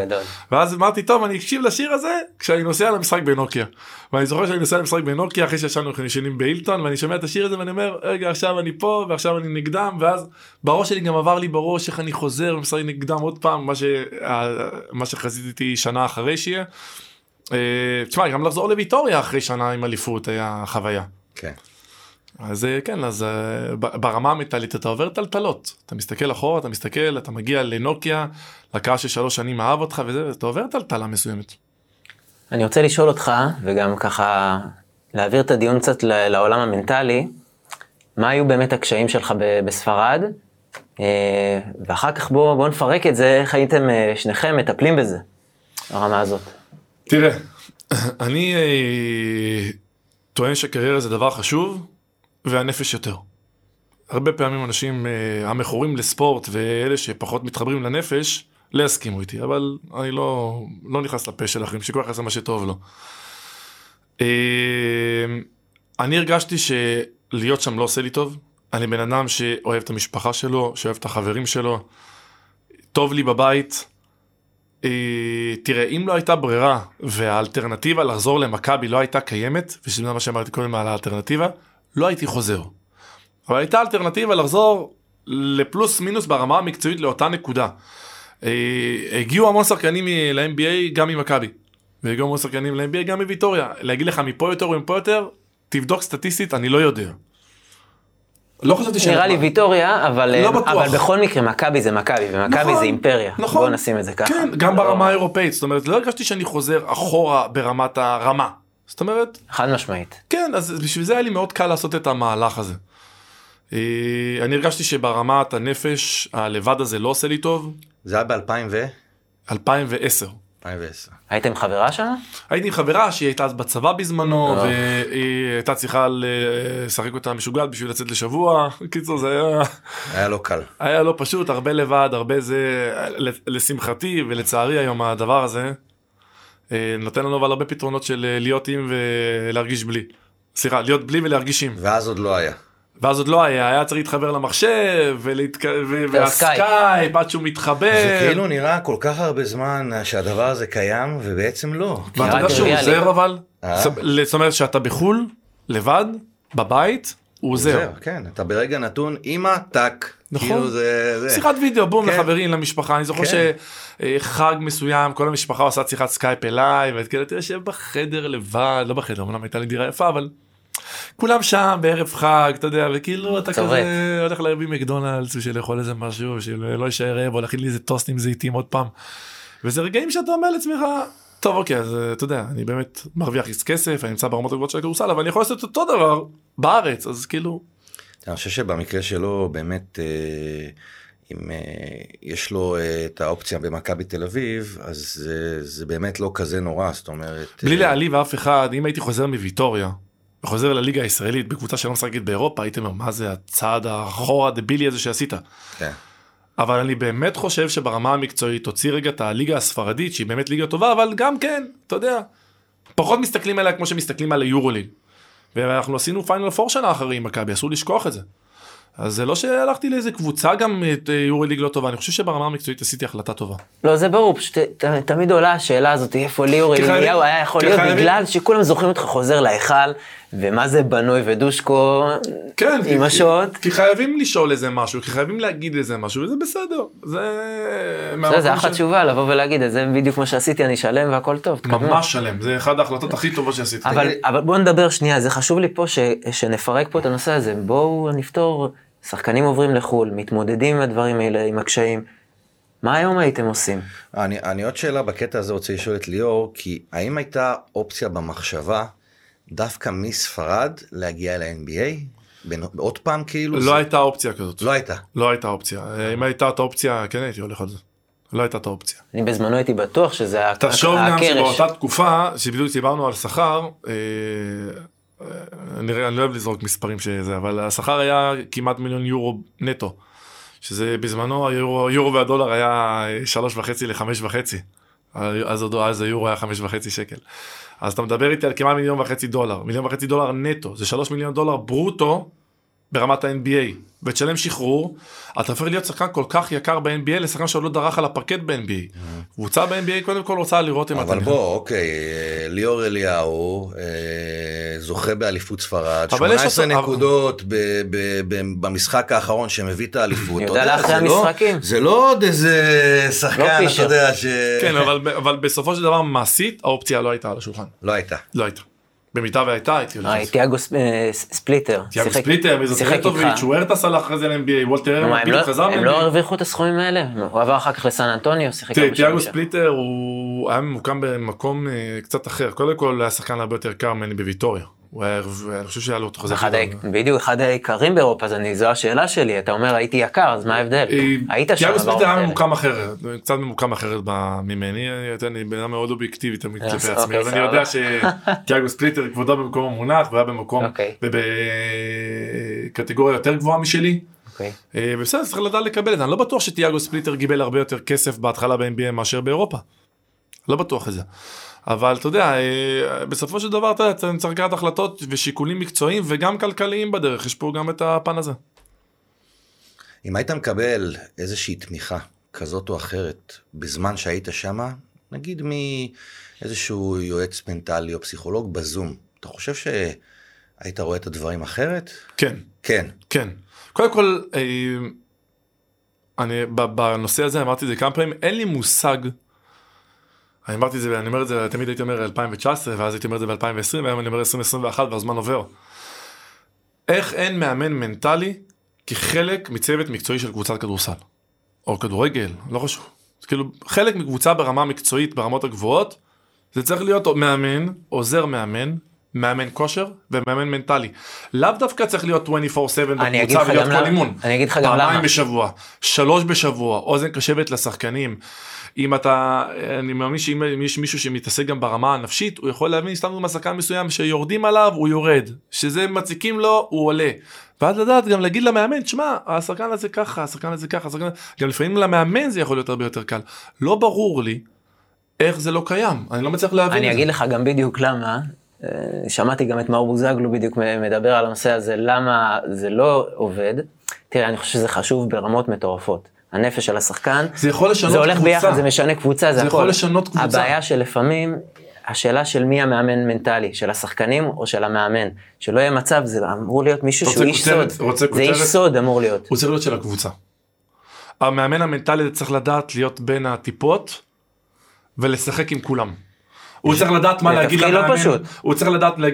ואז אמרתי, טוב, אני אקשיב לשיר הזה כשאני נוסע למשחק בנוקיה. ואני זוכר שאני נוסע למשחק בנוקיה, אחרי שישנו ישנים באילטון, ואני שומע את השיר הזה ואני אומר, רגע, עכשיו אני פה ועכשיו אני נגדם, ואז בראש שלי גם עבר לי בראש איך אני חוזר ומשחק נגדם עוד פעם, מה שחזיתי שנה אחרי שיהיה. תשמע, גם לחזור לויטוריה אחרי שנה עם אליפות היה חוויה. כן. אז כן, אז ברמה המטלית אתה עובר טלטלות, אתה מסתכל אחורה, אתה מסתכל, אתה מגיע לנוקיה, לקהל ש3 שנים אהב אותך וזה, ואתה עובר טלטלה מסוימת. אני רוצה לשאול אותך, וגם ככה להעביר את הדיון קצת לעולם המנטלי, מה היו באמת הקשיים שלך בספרד, ואחר כך בוא נפרק את זה, איך הייתם שניכם מטפלים בזה, הרמה הזאת. תראה, אני טוען שקריירה זה דבר חשוב, והנפש יותר. הרבה פעמים אנשים המכורים לספורט ואלה שפחות מתחברים לנפש, לא הסכימו איתי, אבל אני לא נכנס לפה של אחרים, שכל אחד עשה מה שטוב לו. אני הרגשתי שלהיות שם לא עושה לי טוב, אני בן אדם שאוהב את המשפחה שלו, שאוהב את החברים שלו, טוב לי בבית. תראה, אם לא הייתה ברירה והאלטרנטיבה לחזור למכבי לא הייתה קיימת, ושזה מה שאמרתי קודם על האלטרנטיבה, לא הייתי חוזר. אבל הייתה אלטרנטיבה לחזור לפלוס מינוס ברמה המקצועית לאותה נקודה. הגיעו המון שחקנים ל-NBA גם ממכבי, והגיעו המון שחקנים ל-NBA גם מוויטוריה. להגיד לך מפה יותר ומפה יותר, תבדוק סטטיסטית, אני לא יודע. לא חשבתי שנראה לי ויטוריה, אבל בכל מקרה מכבי זה מכבי, ומכבי זה אימפריה. בואו נשים את זה ככה. כן, גם ברמה האירופאית, זאת אומרת, לא הרגשתי שאני חוזר אחורה ברמת הרמה. זאת אומרת... חד משמעית. כן, אז בשביל זה היה לי מאוד קל לעשות את המהלך הזה. אני הרגשתי שברמת הנפש, הלבד הזה לא עושה לי טוב. זה היה ב-2010. הייתם חברה שלה? הייתי עם חברה שהיא הייתה אז בצבא בזמנו, והיא הייתה צריכה לשחק אותה משוגעת בשביל לצאת לשבוע. קיצור, זה היה... היה לא קל. היה לא פשוט, הרבה לבד, הרבה זה... לשמחתי ולצערי היום הדבר הזה... נותן לנו אבל הרבה פתרונות של להיות עם ולהרגיש בלי. סליחה, להיות בלי ולהרגיש עם. ואז עוד לא היה. היה צריך להתחבר למחשב, והסקייפ, עד שהוא מתחבר. זה כאילו נראה כל כך הרבה זמן שהדבר הזה קיים, ובעצם לא. ואתה יודע שהוא עוזר אבל, זאת אומרת שאתה בחול, לבד, בבית, הוא עוזר. כן, אתה ברגע נתון עם הטק. נכון, שיחת וידאו, בום לחברים, למשפחה, אני זוכר שחג מסוים, כל המשפחה עושה שיחת סקייפ אליי, ואת כאילו תראה שבחדר לבד, לא בחדר, אמנם הייתה לי דירה יפה, אבל כולם שם בערב חג, אתה יודע, וכאילו אתה כזה הולך להביא מקדונלדס, ושל לאכול איזה משהו, ושלא יישאר רעב, או להכין לי איזה טוסט עם זיתים עוד פעם, וזה רגעים שאתה אומר לעצמך, טוב אוקיי, אז אתה יודע, אני באמת מרוויח כסף, אני נמצא ברמות הגבוהות של הכדורסל, אבל אני יכול לעשות אותו דבר בארץ, אז כאילו אני חושב שבמקרה שלו באמת, אם יש לו את האופציה במכבי תל אביב, אז זה באמת לא כזה נורא, זאת אומרת... בלי להעליב אף אחד, אם הייתי חוזר מוויטוריה, וחוזר לליגה הישראלית בקבוצה שלא משחקת באירופה, הייתי אומר, מה זה הצעד האחורה הדבילי הזה שעשית? כן. אבל אני באמת חושב שברמה המקצועית, תוציא רגע את הליגה הספרדית, שהיא באמת ליגה טובה, אבל גם כן, אתה יודע... פחות מסתכלים עליה כמו שמסתכלים על היורוליג. ואנחנו עשינו פיינל פור שנה אחרי מכבי, אסור לשכוח את זה. אז זה לא שהלכתי לאיזה קבוצה גם את יורוליג לא טובה, אני חושב שברמה המקצועית עשיתי החלטה טובה. לא, זה ברור, פשוט תמיד עולה השאלה הזאת, איפה ליאור אליהו היה יכול להיות, בגלל שכולם זוכרים אותך חוזר להיכל, ומה זה בנוי ודושקו, עם השוט. כי חייבים לשאול איזה משהו, כי חייבים להגיד איזה משהו, וזה בסדר. זה אחת תשובה, לבוא ולהגיד, זה בדיוק מה שעשיתי, אני שלם והכל טוב. ממש שלם, זה אחת ההחלטות הכי טובה שעשיתי. אבל בואו נדבר שנייה, זה חשוב לי פה שנפרק פה את הנושא הזה, בואו נפתור, שחקנים עוברים לחול, מתמודדים עם הדברים האלה, עם הקשיים. מה היום הייתם עושים? אני עוד שאלה בקטע הזה רוצה לשאול את ליאור, כי האם הייתה אופציה במחשבה דווקא מספרד להגיע ל-NBA? עוד פעם כאילו? לא הייתה אופציה כזאת. לא הייתה? לא הייתה אופציה. אם הייתה את האופציה, כן הייתי הולך על זה. לא הייתה את האופציה. אני בזמנו הייתי בטוח שזה היה הקרש. תחשוב גם שבאותה תקופה, שבדיוק דיברנו על שכר, אני לא אוהב לזרוק מספרים שזה, אבל השכר היה כמעט מיליון יורו נטו, שזה בזמנו, היורו והדולר היה 3.5 ל-5.5, אז היורו היה 5.5 שקל, אז אתה מדבר איתי על כמעט $1.5, $1.5 נטו, זה $3 מיליון ברוטו ברמת ה-NBA, ותשלם שחרור, אתה הופך להיות שחקן כל כך יקר ב-NBA, לשחקן שעוד לא דרך על הפרקט ב-NBA. קבוצה ב-NBA קודם כל רוצה לראות אם אתה... אבל בוא, אוקיי, ליאור אליהו, זוכה באליפות ספרד, 18 נקודות במשחק האחרון שמביא את האליפות. יודע לאחרי המשחקים. זה לא עוד איזה שחקן, אתה יודע ש... כן, אבל בסופו של דבר מעשית, האופציה לא הייתה על השולחן. לא הייתה. לא הייתה. במיטה והייתה, הייתי הולך. תיאגו ספליטר. תיאגו ספליטר, מזוזרטוביץ', הוא הרטס הלך אחרי זה ל-NBA, וולטר הרמן, בדיוק חזר ל-NBA. הם לא הרוויחו את הסכומים האלה? הוא עבר אחר כך לסן אנטוניו, שיחקה בשביל. תיאגו ספליטר, הוא היה ממוקם במקום קצת אחר. קודם כל, היה שחקן הרבה יותר קר ממני בוויטוריה. אני חושב שהיה לו תחזק. בדיוק, אחד העיקרים באירופה, אז זו השאלה שלי, אתה אומר הייתי יקר, אז מה ההבדל? תיאגו ספליטר היה ממוקם אחרת, קצת ממוקם אחרת ממני, אני בנה מאוד אובייקטיבית כלפי עצמי, אז אני יודע שתיאגו ספליטר כבודו במקום המונח, והיה במקום, ובקטגוריה יותר גבוהה משלי, ובסדר, צריך לדעת לקבל את זה, אני לא בטוח שתיאגו ספליטר גיבל הרבה יותר כסף בהתחלה ב-NBA מאשר באירופה, לא בטוח את זה. אבל אתה יודע, בסופו של דבר אתה צריך לקחת החלטות ושיקולים מקצועיים וגם כלכליים בדרך, יש פה גם את הפן הזה. אם היית מקבל איזושהי תמיכה כזאת או אחרת בזמן שהיית שמה, נגיד מאיזשהו יועץ מנטלי או פסיכולוג בזום, אתה חושב שהיית רואה את הדברים אחרת? כן. כן. כן. קודם כל, אני בנושא הזה אמרתי את זה כמה פעמים, אין לי מושג... אני אומר את זה, תמיד הייתי אומר 2019, ואז הייתי אומר את זה ב-2020, והיום אני אומר 2021, והזמן עובר. איך אין מאמן מנטלי כחלק מצוות מקצועי של קבוצת כדורסל? או כדורגל, לא חשוב. כאילו, חלק מקבוצה ברמה מקצועית, ברמות הגבוהות, זה צריך להיות מאמן, עוזר מאמן, מאמן כושר ומאמן מנטלי. לאו דווקא צריך להיות 24/7 בקבוצה ולהיות כל אימון. אני אגיד לך גם למה. פעמיים בשבוע, 3 בשבוע, אוזן קשבת לשחקנים. אם אתה, אני מאמין שאם יש מישהו שמתעסק גם ברמה הנפשית, הוא יכול להבין, סתם מסכן מסוים, שיורדים עליו, הוא יורד. שזה מציקים לו, הוא עולה. ואז לדעת גם להגיד למאמן, שמע, השחקן הזה ככה, השחקן הזה ככה, גם לפעמים למאמן זה יכול להיות הרבה יותר קל. לא ברור לי איך זה לא קיים. אני לא מצליח להבין. אני אגיד לך גם בדיוק למה. שמעתי גם את מאור בוזגלו בדיוק מדבר על הנושא הזה, למה זה לא עובד. תראה, אני חושב שזה חשוב ברמות מטורפות. הנפש של השחקן, זה יכול לשנות קבוצה. זה הולך ביחד, זה משנה קבוצה, זה יכול לשנות קבוצה. הבעיה שלפעמים, השאלה של מי המאמן מנטלי, של השחקנים או של המאמן, שלא יהיה מצב, זה אמור להיות מישהו שהוא איש סוד. זה איש סוד אמור להיות. הוא צריך להיות של הקבוצה. המאמן המנטלי צריך לדעת להיות בין הטיפות, ולשחק עם כולם. הוא צריך לדעת מה להגיד למאמן, הוא צריך לדעת מה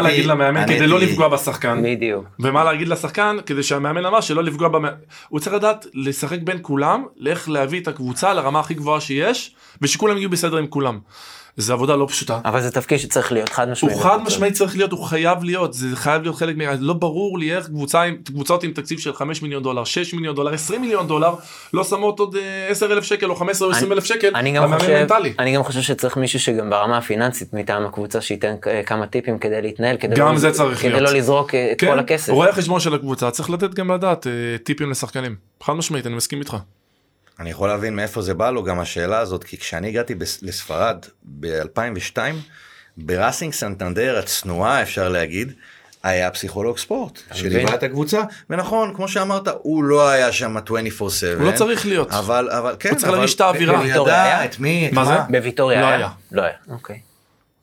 להגיד למאמן כדי לא לפגוע בשחקן, ומה להגיד לשחקן כדי שהמאמן אמר שלא לפגוע במאמן, הוא צריך לדעת לשחק בין כולם, לאיך להביא את הקבוצה לרמה הכי גבוהה שיש, ושכולם יהיו בסדר עם כולם. זו עבודה לא פשוטה. אבל זה תפקיד שצריך להיות, חד משמעית. הוא חד משמעית צריך להיות, הוא חייב להיות, זה חייב להיות חלק, לא ברור לי איך קבוצות עם תקציב של $5 מיליון, $6 מיליון, $20 מיליון, לא שמות עוד 10,000 שקל או 15 או 20,000 שקל, המאמן מנטלי. אני גם חושב שצריך מישהו שגם ברמה הפיננסית, מטעם הקבוצה שייתן כמה טיפים כדי להתנהל, כדי לא לזרוק את כל הכסף. רואה החשבון של הקבוצה, צריך לתת גם לדעת טיפים לשחקנים. חד משמעית, אני מסכים איתך. אני יכול להבין מאיפה זה בא לו גם השאלה הזאת, כי כשאני הגעתי לספרד ב-2002, בראסינג סנטנדר הצנועה, אפשר להגיד, היה פסיכולוג ספורט. שליווה את הקבוצה. ונכון, כמו שאמרת, הוא לא היה שם 24/7. הוא לא צריך להיות. אבל כן. הוא צריך להרגיש את האווירה. בוויטוריה היה? את מי? מה זה? בוויטוריה היה. לא היה. לא היה. אוקיי.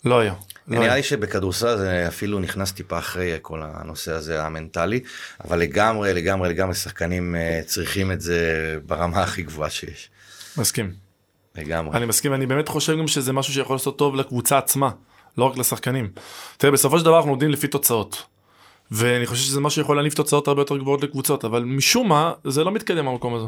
לא היה. נראה לי שבכדורסל זה אפילו נכנס טיפה אחרי כל הנושא הזה המנטלי, אבל לגמרי, לגמרי, לגמרי שחקנים צריכים את זה ברמה הכי גבוהה שיש. מסכים. לגמרי. אני מסכים, אני באמת חושב גם שזה משהו שיכול לעשות טוב לקבוצה עצמה, לא רק לשחקנים. תראה, בסופו של דבר אנחנו עובדים לפי תוצאות, ואני חושב שזה משהו שיכול להניב תוצאות הרבה יותר גבוהות לקבוצות, אבל משום מה זה לא מתקדם במקום הזה.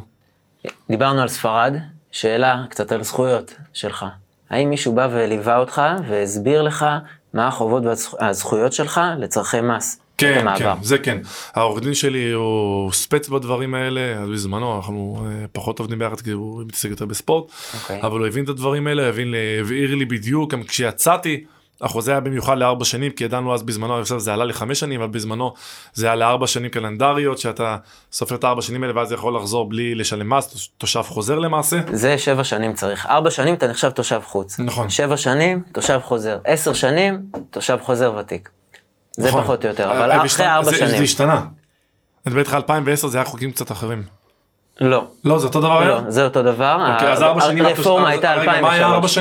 דיברנו על ספרד, שאלה קצת על זכויות שלך. האם מישהו בא וליווה אותך והסביר לך מה החובות והזכויות שלך לצרכי מס? כן, כן, זה כן. העורך דין שלי הוא ספץ בדברים האלה, אז בזמנו אנחנו פחות עובדים ביחד כי הוא מתעסק יותר בספורט, אבל הוא הבין את הדברים האלה, הבהיר לי בדיוק, גם כשיצאתי, החוזה היה במיוחד ל4 שנים, כי ידענו אז בזמנו, עכשיו זה עלה ל5 שנים, אבל בזמנו זה היה ל4 שנים קלנדריות, שאתה סופר את 4 שנים האלה, ואז יכול לחזור בלי לשלם מס, תושב חוזר למעשה. זה 7 שנים צריך. 4 שנים אתה נחשב תושב חוץ. נכון. 7 שנים, תושב חוזר. 10 שנים, תושב חוזר ותיק. זה נכון. פחות או יותר, אבל אחרי 4 שנים. זה השתנה. את בטח 2010 זה היה חוקים קצת אחרים. לא. לא, זה אותו דבר היה? לא, זה אותו דבר. אוקיי, אז 4 שנים... הרפורמה הייתה 2003.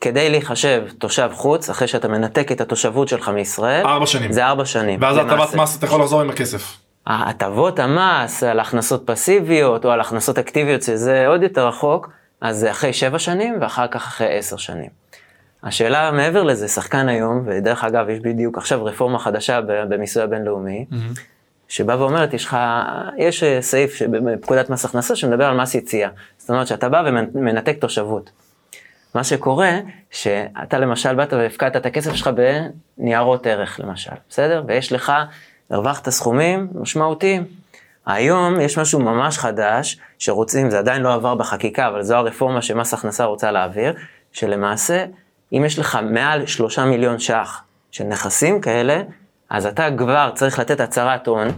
כדי להיחשב תושב חוץ, אחרי שאתה מנתק את התושבות שלך מישראל, 4 שנים. זה 4 שנים. ואז הטבת מס, אתה יכול לחזור עם הכסף. הטבות המס, על הכנסות פסיביות, או על הכנסות אקטיביות, שזה עוד יותר רחוק, אז זה אחרי 7 שנים, ואחר כך אחרי 10 שנים. השאלה מעבר לזה, שחקן היום, ודרך אגב, יש בדיוק עכשיו רפורמה חדשה במיסוי הבינלאומי, שבא ואומרת, יש סעיף בפקודת מס הכנסה, שמדבר על מס יציאה. זאת אומרת, שאתה בא ומנתק תושבות. מה שקורה, שאתה למשל באת והפקעת את הכסף שלך בניירות ערך למשל, בסדר? ויש לך, הרווחת סכומים משמעותיים. היום יש משהו ממש חדש שרוצים, זה עדיין לא עבר בחקיקה, אבל זו הרפורמה שמס הכנסה רוצה להעביר, שלמעשה, אם יש לך מעל 3 מיליון ש"ח של נכסים כאלה, אז אתה כבר צריך לתת הצהרת הון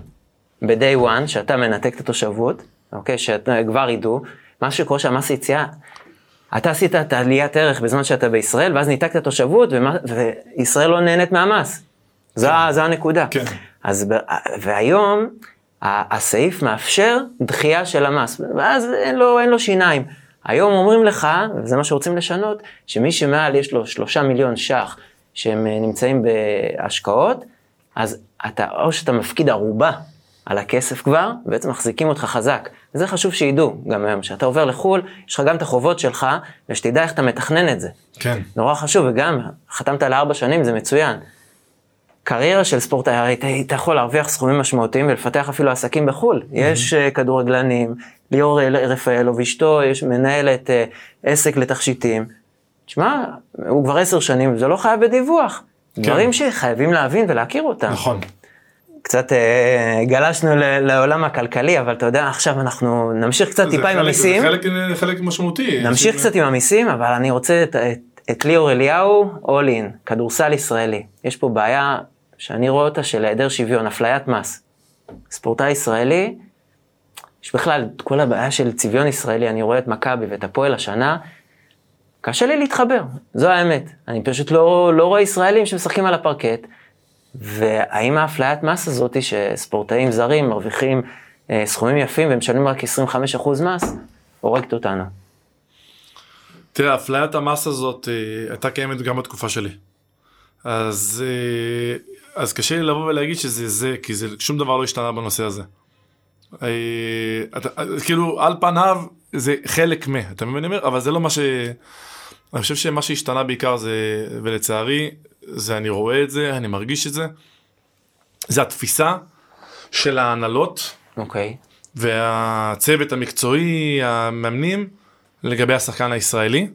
ב-day one, שאתה מנתק את התושבות, אוקיי? שכבר ידעו, מה שקורה שהמס יציאה, אתה עשית את עליית ערך בזמן שאתה בישראל, ואז ניתקת התושבות, וישראל לא נהנית מהמס. זו הנקודה. והיום, הסעיף מאפשר דחייה של המס, ואז אין לו שיניים. היום אומרים לך, וזה מה שרוצים לשנות, שמי שמעל יש לו 3 מיליון ש"ח, שהם נמצאים בהשקעות, אז או שאתה מפקיד ערובה על הכסף כבר, בעצם מחזיקים אותך חזק. וזה חשוב שידעו גם היום, שאתה עובר לחול, יש לך גם את החובות שלך, ושתדע איך אתה מתכנן את זה. כן. נורא חשוב, וגם חתמת על 4 שנים, זה מצוין. קריירה של ספורט, אתה יכול להרוויח סכומים משמעותיים, ולפתח אפילו עסקים בחול. יש כדורגלנים, ליאור רפאל ואשתו, יש מנהלת עסק לתכשיטים. תשמע, הוא כבר 10 שנים, וזה לא חייב בדיווח. כן. דברים שחייבים להבין ולהכיר אותם. נכון. קצת גלשנו לעולם הכלכלי, אבל אתה יודע, עכשיו אנחנו נמשיך קצת טיפה עם המיסים. זה חלק משמעותי. נמשיך קצת עם המיסים, אבל אני רוצה את ליאור אליהו, אולין, כדורסל ישראלי. יש פה בעיה שאני רואה אותה של היעדר שוויון, אפליית מס. ספורטאי ישראלי, יש בכלל כל הבעיה של צביון ישראלי, אני רואה את מכבי ואת הפועל השנה, קשה לי להתחבר, זו האמת. אני פשוט לא רואה ישראלים שמשחקים על הפרקט, והאם האפליית מס הזאת היא שספורטאים זרים מרוויחים סכומים יפים ומשלמים רק 25% מס, הורגת אותנו? תראה, אפליית המס הזאת הייתה קיימת גם בתקופה שלי. אז קשה לי לבוא ולהגיד שזה זה, כי שום דבר לא השתנה בנושא הזה. כאילו, על פניו זה חלק מה, אתה מבין? אבל זה לא מה ש... אני חושב שמה שהשתנה בעיקר זה, ולצערי, זה אני רואה את זה, אני מרגיש את זה, זה התפיסה של ההנהלות, והצוות המקצועי, המאמנים, לגבי השחקן הישראלי.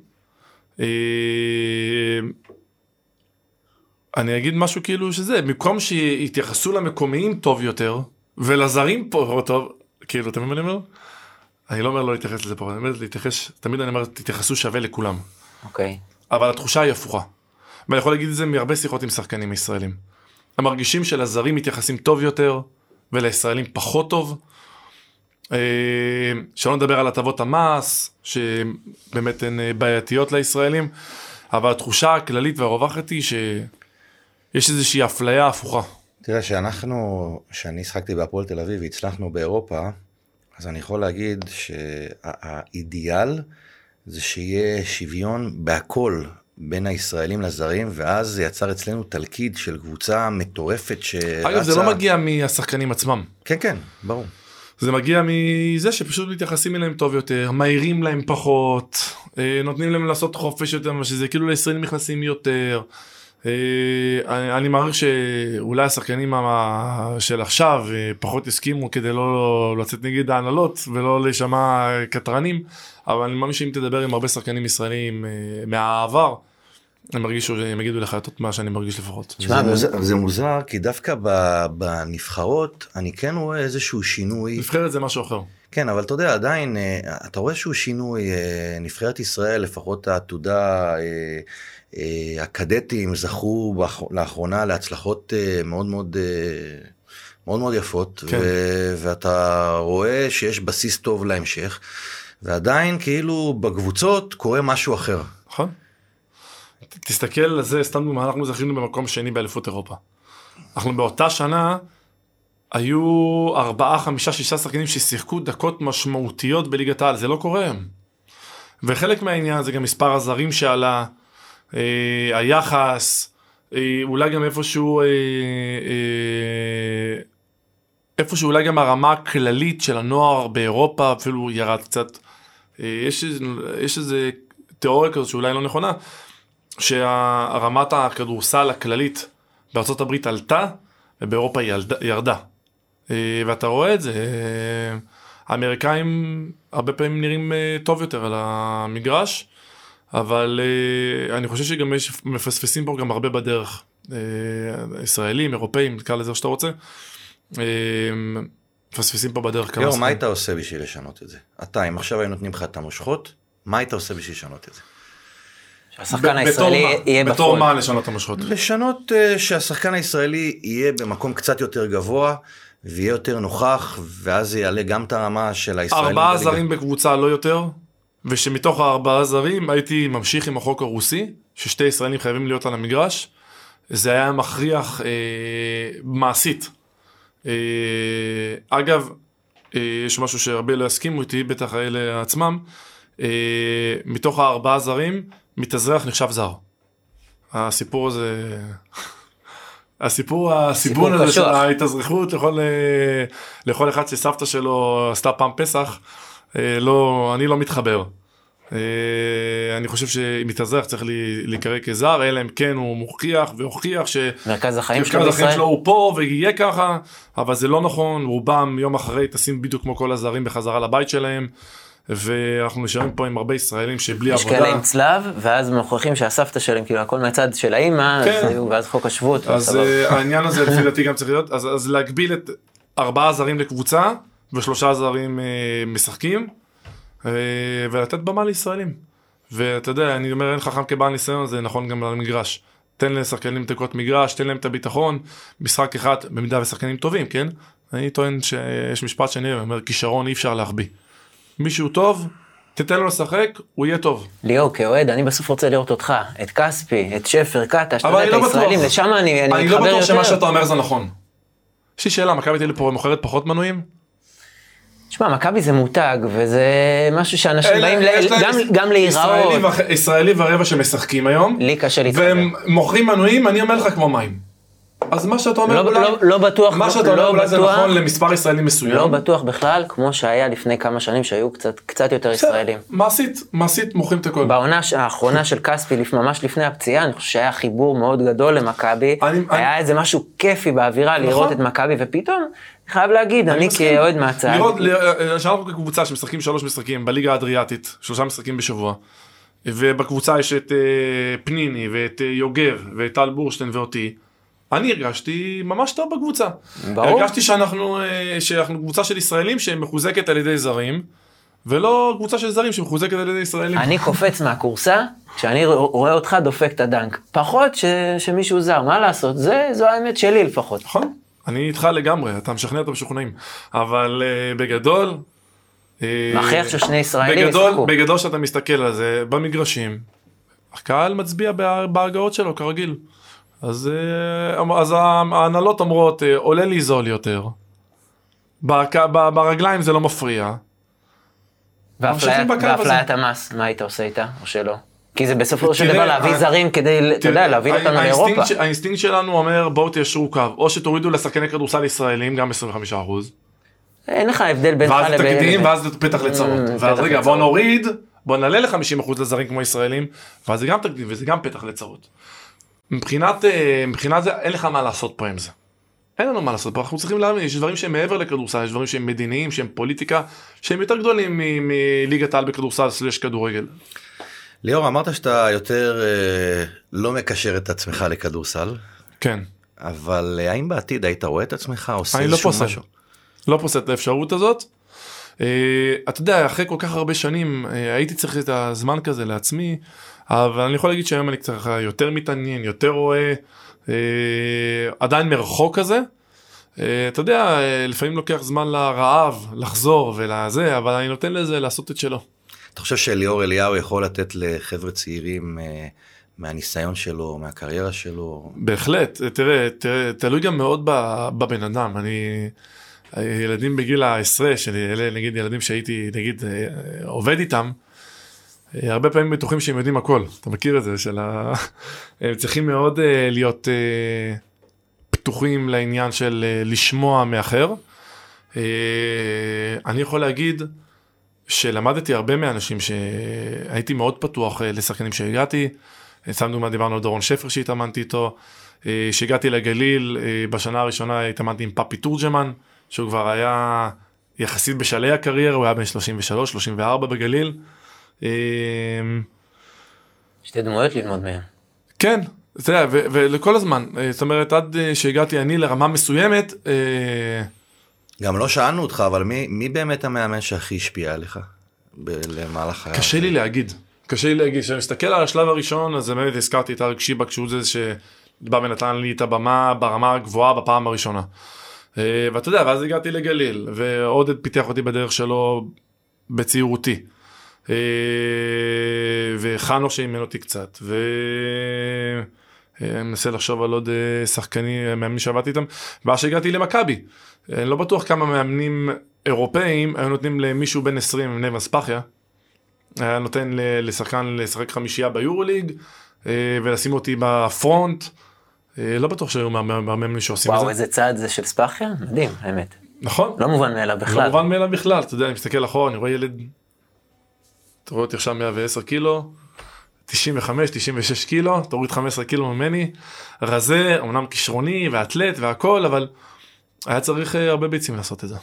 אני אגיד משהו כאילו שזה, במקום שיתייחסו למקומיים טוב יותר, ולזרים פה טוב, כאילו, אתם מבינים לו? אני לא אומר לא להתייחס לזה פה, אני אומר להתייחס, תמיד אני אומר, תתייחסו שווה לכולם. אבל התחושה היא הפוכה. ואני יכול להגיד את זה מהרבה שיחות עם שחקנים ישראלים. הם מרגישים שלזרים מתייחסים טוב יותר, ולישראלים פחות טוב. שלא נדבר על הטבות המס, שבאמת הן בעייתיות לישראלים. אבל התחושה הכללית והרווחת היא שיש איזושהי אפליה הפוכה. תראה, שאני שחקתי בהפועל תל אביב והצלחנו באירופה, אז אני יכול להגיד שהאידיאל זה שיהיה שוויון בהכל בין הישראלים לזרים, ואז זה יצר אצלנו תלכיד של קבוצה מטורפת שרצה... אגב, זה לא מגיע מהשחקנים עצמם. כן, כן, ברור. זה מגיע מזה שפשוט מתייחסים אליהם טוב יותר, מהירים להם פחות, נותנים להם לעשות חופש יותר, שזה כאילו לישראלים נכנסים יותר. אני מעריך שאולי השחקנים של עכשיו פחות הסכימו כדי לא לצאת נגד ההנהלות ולא לשמע קטרנים, אבל אני מאמין שאם תדבר עם הרבה שחקנים ישראלים מהעבר, הם הרגישו, הם יגידו לך את מה שאני מרגיש לפחות. זה מוזר, כי דווקא בנבחרות אני כן רואה איזשהו שינוי. נבחרת זה משהו אחר. כן, אבל אתה יודע, עדיין אתה רואה שהוא שינוי. נבחרת ישראל, לפחות העתודה, הקדטים זכו לאחרונה להצלחות מאוד מאוד מאוד מאוד יפות, כן. ואתה רואה שיש בסיס טוב להמשך, ועדיין כאילו בקבוצות קורה משהו אחר. נכון. תסתכל על זה, סתם דוגמה, אנחנו זכינו במקום שני באליפות אירופה. אנחנו באותה שנה, היו 4, 5, 6 שחקנים ששיחקו דקות משמעותיות בליגת העל, זה לא קורה. וחלק מהעניין זה גם מספר הזרים שעלה, היחס, אולי גם איפשהו אולי גם הרמה הכללית של הנוער באירופה, אפילו ירד קצת, יש איזה תיאוריה כזאת שאולי לא נכונה, שהרמת הכדורסל הכללית בארצות הברית עלתה, ובאירופה ירדה. ואתה רואה את זה, האמריקאים הרבה פעמים נראים טוב יותר על המגרש, אבל אני חושב שגם מפספסים פה גם הרבה בדרך, ישראלים, אירופאים, תקרא לזה שאתה רוצה, מפספסים פה בדרך. יור, מה היית עושה בשביל לשנות את זה? אתה, אם עכשיו היו נותנים לך את המושכות, מה היית עושה בשביל לשנות את זה? שהשחקן הישראלי יהיה בפועל. בתור מה לשנות המושכות? לשנות שהשחקן הישראלי יהיה במקום קצת יותר גבוה, ויהיה יותר נוכח, ואז יעלה גם את הרמה של הישראלים. 4 זרים בקבוצה, לא יותר, ושמתוך 4 זרים הייתי ממשיך עם החוק הרוסי, ש2 ישראלים חייבים להיות על המגרש, זה היה מכריח מעשית. אגב, יש משהו שהרבה לא הסכימו איתי, בטח האלה עצמם, מתוך 4 זרים, מתאזרח נחשב זר. הסיפור הזה, הסיבון הזה של ההתאזרחות, לכל אחד שסבתא שלו עשתה פעם פסח, אני לא מתחבר. אני חושב שמתאזרח צריך להיקרא כזר, אלא אם כן הוא מוכיח והוכיח שמרכז החיים שלו הוא פה ויהיה ככה, אבל זה לא נכון, רובם יום אחרי תשים בדיוק כמו כל הזרים בחזרה לבית שלהם, ואנחנו נשארים פה עם הרבה ישראלים שבלי עבודה. יש כאלה עם צלב, ואז מוכרחים שהסבתא שלהם, כאילו הכל מהצד של האמא, ואז חוק השבות. אז העניין הזה, לפי דעתי גם צריך להיות, אז להגביל את 4 זרים לקבוצה, ו3 זרים משחקים, ולתת במה לישראלים. ואתה יודע, אני אומר, אין חכם כבעל ניסיון, זה נכון גם למגרש. תן לשחקנים דקות מגרש, תן להם את הביטחון, משחק אחד, במידה ושחקנים טובים, כן? אני טוען שיש משפט שאני אומר, כישרון אי אפשר להחביא. מישהו טוב, תתן לו לשחק, הוא יהיה טוב. ליאו, כאוהד, אני בסוף רוצה לראות אותך, את כספי, את שפר, קטה, שאתה יודע, את הישראלים, לשם אני מתחבר יותר. אני לא בטוח שמה שאתה אומר זה נכון. יש לי שאלה, מכבי תל אביב מוכרת פחות מנויים? תשמע, מכבי זה מותג, וזה משהו שאנשים באים גם להיראות. ישראלי ורבע שמשחקים היום, לי קשה להתחבר. והם מוכרים מנויים, אני אומר לך כמו מים. אז מה שאתה אומר אולי זה נכון למספר ישראלים מסוים. לא בטוח בכלל, כמו שהיה לפני כמה שנים שהיו קצת יותר ישראלים. מעשית מוכרים את הכל. בעונה האחרונה של כספי, ממש לפני הפציעה, אני חושב שהיה חיבור מאוד גדול למכבי. היה איזה משהו כיפי באווירה לראות את מכבי, ופתאום חייב להגיד, אני כאוהד מהצד. שאנחנו כקבוצה שמשחקים 3 משחקים בליגה האדריאטית, 3 משחקים בשבוע, ובקבוצה יש את פניני ואת יוגב ואת טל בורשטיין ואותי, אני הרגשתי ממש טוב בקבוצה. הרגשתי שאנחנו קבוצה של ישראלים שמחוזקת על ידי זרים, ולא קבוצה של זרים שמחוזקת על ידי ישראלים. אני קופץ מהקורסה, כשאני רואה אותך דופק את הדנק. פחות שמישהו זר, מה לעשות? זו האמת שלי לפחות. נכון, אני איתך לגמרי, אתה משכנע, אתה משוכנעים. אבל בגדול... מכריח ששני ישראלים ישחקו. בגדול שאתה מסתכל על זה, במגרשים, הקהל מצביע בהרגעות שלו כרגיל. אז ההנהלות אומרות, עולה לי זול יותר. ברגליים זה לא מפריע. והפליית המס, מה היית עושה איתה או שלא? כי זה בסופו של דבר להביא זרים כדי, אתה יודע, להביא אותנו לאירופה. האינסטינקט שלנו אומר, בואו תיישרו קו, או שתורידו לשחקני כדורסל ישראלים, גם 25%. אין לך הבדל בין... ואז תקדים, ואז פתח לצרות. ואז רגע, בואו נוריד, בואו נעלה ל-50% לזרים כמו ישראלים, ואז זה גם תקדים, וזה גם פתח לצרות. מבחינת זה, אין לך מה לעשות פה עם זה. אין לנו מה לעשות פה, אנחנו צריכים להבין, יש דברים שהם מעבר לכדורסל, יש דברים שהם מדיניים, שהם פוליטיקה, שהם יותר גדולים מליגת העל בכדורסל סלש כדורגל. ליאור, אמרת שאתה יותר לא מקשר את עצמך לכדורסל. כן. אבל האם בעתיד היית רואה את עצמך, עושה איזשהו משהו? לא פוסט את האפשרות הזאת. אתה יודע, אחרי כל כך הרבה שנים, הייתי צריך את הזמן כזה לעצמי, אבל אני יכול להגיד שהיום אני קצת יותר מתעניין, יותר רואה, עדיין מרחוק כזה. אתה יודע, לפעמים לוקח זמן לרעב, לחזור ולזה, אבל אני נותן לזה לעשות את שלו. אתה חושב שליאור אליהו יכול לתת לחבר'ה צעירים מהניסיון שלו, מהקריירה שלו? בהחלט, תראה, תלוי גם מאוד בבן אדם. הילדים בגיל העשרה, נגיד ילדים שהייתי, נגיד, עובד איתם, הרבה פעמים בטוחים שהם יודעים הכל, אתה מכיר את זה, הם צריכים מאוד להיות פתוחים לעניין של לשמוע מאחר. אני יכול להגיד שלמדתי הרבה מאנשים שהייתי מאוד פתוח לשחקנים שהגעתי, סתם דוגמה דיברנו על דורון שפר שהתאמנתי איתו, שהגעתי לגליל, בשנה הראשונה התאמנתי עם פאפי תורג'מן, שהוא כבר היה יחסית בשלי הקריירה, הוא היה בין 33-34 בגליל. שתי דמויות ללמוד מהם. כן, אתה יודע, ולכל הזמן, זאת אומרת, עד שהגעתי אני לרמה מסוימת. גם לא שאלנו אותך, אבל מי באמת המאמן שהכי השפיע עליך? למהלך היה? קשה לי להגיד, כשאני מסתכל על השלב הראשון, אז באמת הזכרתי את אריק שיבק, שהוא זה שבא ונתן לי את הבמה ברמה הגבוהה בפעם הראשונה. ואתה יודע, ואז הגעתי לגליל, ועודד פיתח אותי בדרך שלו בצעירותי. וחנו שאימן אותי קצת, ואני מנסה לחשוב על עוד שחקני, מאמנים שעבדתי איתם, ואז שהגעתי למכבי. אני לא בטוח כמה מאמנים אירופאים היו נותנים למישהו בין 20, נבן ספחיה, היה נותן לשחקן לשחק חמישייה ביורוליג, ולשים אותי בפרונט, לא בטוח שהיו מאמנים שעושים את זה. וואו, איזה צעד זה של ספחיה? מדהים, האמת. נכון. לא מובן מאליו בכלל. לא מובן מאליו בכלל, אתה יודע, אני מסתכל אחורה, אני רואה ילד... תוריד אותי עכשיו 110 קילו, 95-96 קילו, תוריד 15 קילו ממני, רזה, אמנם כישרוני ואטלט והכל, אבל היה צריך הרבה ביצים לעשות את זה.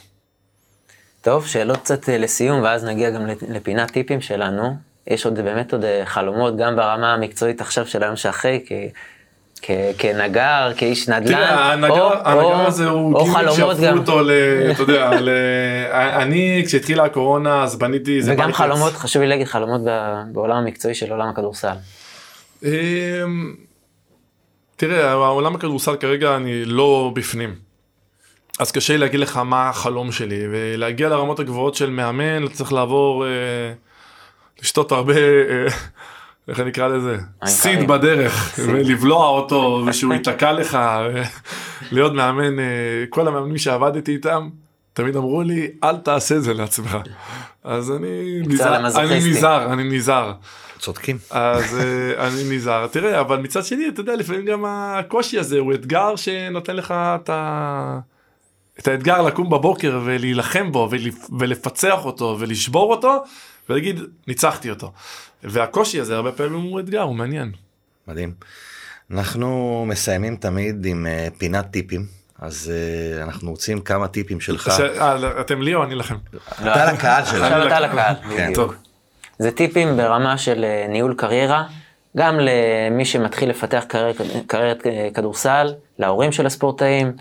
טוב, שאלות קצת לסיום, ואז נגיע גם לפינת טיפים שלנו. יש עוד באמת עוד חלומות, גם ברמה המקצועית עכשיו של היום שאחרי, כנגר, כאיש נדל"ן, הנגר הזה הוא גיל שעפרו אותו, אתה יודע, אני כשהתחילה הקורונה, אז בניתי... וגם חלומות, חשוב לי להגיד, חלומות בעולם המקצועי של עולם הכדורסל. תראה, העולם הכדורסל כרגע אני לא בפנים, אז קשה לי להגיד לך מה החלום שלי, ולהגיע לרמות הגבוהות של מאמן, צריך לעבור, לשתות הרבה... איך נקרא לזה? סיד בדרך, ולבלוע אותו, ושהוא יתקע לך, להיות מאמן, כל המאמנים שעבדתי איתם, תמיד אמרו לי, אל תעשה זה לעצמך. אז אני נזהר. צודקים. אז אני נזהר. תראה, אבל מצד שני, אתה יודע, לפעמים גם הקושי הזה, הוא אתגר שנותן לך את האתגר לקום בבוקר, ולהילחם בו, ולפצח אותו, ולשבור אותו, ולהגיד, ניצחתי אותו. והקושי הזה הרבה פעמים הוא אתגר, הוא מעניין. מדהים. אנחנו מסיימים תמיד עם פינת טיפים, אז אנחנו רוצים כמה טיפים שלך. אתם לי או אני לכם? אתה לקהל שלך. עכשיו אתה לקהל. זה טיפים ברמה של ניהול קריירה, גם למי שמתחיל לפתח קריירת כדורסל, להורים של הספורטאים,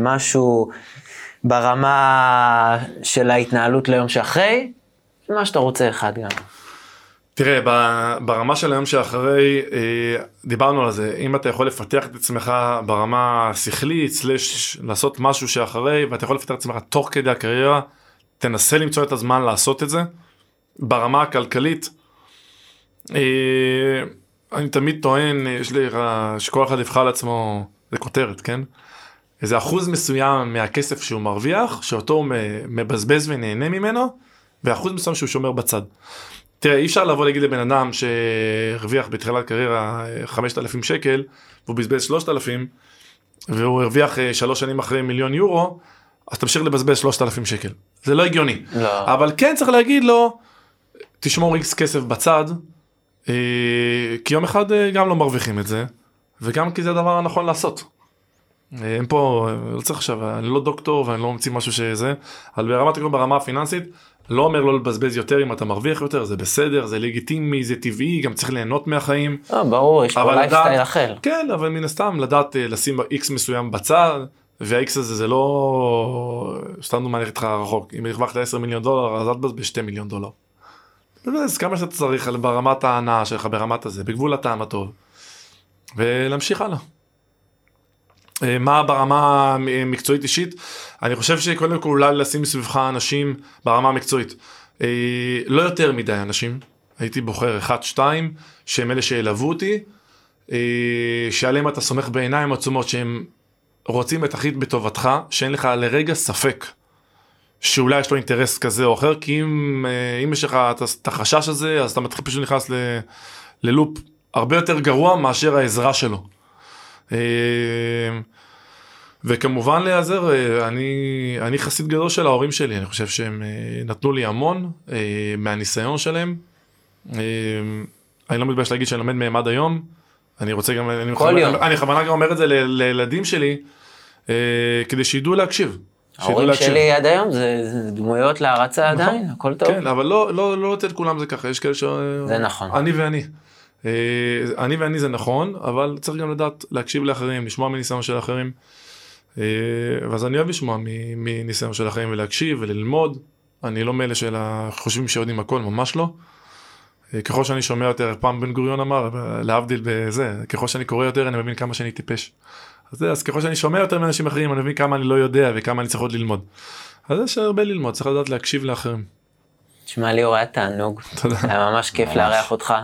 משהו ברמה של ההתנהלות ליום שאחרי, מה שאתה רוצה אחד גם. תראה, ברמה של היום שאחרי, דיברנו על זה, אם אתה יכול לפתח את עצמך ברמה שכלית, לעשות משהו שאחרי, ואתה יכול לפתח את עצמך תוך כדי הקריירה, תנסה למצוא את הזמן לעשות את זה. ברמה הכלכלית, אני תמיד טוען, יש לי שכל אחד יבחר לעצמו, זה כותרת, כן? איזה אחוז מסוים מהכסף שהוא מרוויח, שאותו הוא מבזבז ונהנה ממנו, ואחוז מסוים שהוא שומר בצד. תראה, אי אפשר לבוא להגיד לבן אדם שהרוויח בתחילת קריירה 5,000 שקל, והוא בזבז 3,000, והוא הרוויח 3 שנים אחרי מיליון יורו, אז תמשיך לבזבז 3,000 שקל. זה לא הגיוני. לא. אבל כן צריך להגיד לו, תשמור איקס כסף בצד, כי יום אחד גם לא מרוויחים את זה, וגם כי זה הדבר הנכון לעשות. אין פה, לא צריך עכשיו, אני לא דוקטור, ואני לא ממציא משהו שזה, אבל ברמה הפיננסית, לא אומר לא לבזבז יותר אם אתה מרוויח יותר, זה בסדר, זה לגיטימי, זה טבעי, גם צריך ליהנות מהחיים. ברור, יש פה לייפסטייל אחר. כן, אבל מן הסתם, לדעת לשים איקס מסוים בצד, והאיקס הזה זה לא, סתם דומה נלך איתך רחוק, אם הרווחת 10 מיליון דולר, אז עד ב-2 מיליון דולר. אז כמה שאתה צריך ברמת ההנאה שלך, ברמת הזה, בגבול הטעם הטוב, ולהמשיך הלאה. מה ברמה מקצועית אישית? אני חושב שקודם כל אולי לשים סביבך אנשים ברמה המקצועית. לא יותר מדי אנשים, הייתי בוחר 1-2, שהם אלה שילוו אותי, שעליהם אתה סומך בעיניים עצומות, שהם רוצים את הכי בטובתך, שאין לך לרגע ספק, שאולי יש לו אינטרס כזה או אחר, כי אם יש לך את החשש הזה, אז אתה מתחיל פשוט נכנס ללופ הרבה יותר גרוע מאשר העזרה שלו. וכמובן להיעזר, אני חסיד גדול של ההורים שלי, אני חושב שהם נתנו לי המון מהניסיון שלהם. אני לא מתבייש להגיד שאני לומד מהם עד היום, אני רוצה גם, אני בכוונה גם אומר את זה לילדים שלי, כדי שידעו להקשיב. ההורים שלי עד היום, זה דמויות להרצה עדיין, הכל טוב. כן, אבל לא לתת כולם זה ככה, יש כאלה ש... זה נכון. אני ואני זה נכון, אבל צריך גם לדעת להקשיב לאחרים, לשמוע מניסיון של אחרים, ואז אני אוהב לשמוע מניסיון של אחרים ולהקשיב וללמוד, אני לא מאלה של חושבים שיודעים הכל, ממש לא. ככל שאני שומע יותר, פעם בן גוריון אמר, להבדיל בזה, ככל שאני קורא יותר אני מבין כמה שאני טיפש. אז ככל שאני שומע יותר מאנשים אחרים, אני מבין כמה אני לא יודע וכמה אני צריך עוד ללמוד. אז יש הרבה ללמוד, צריך לדעת להקשיב לאחרים. תשמע לי, אורי, תענוג. תודה. היה ממש כיף לארח אותך.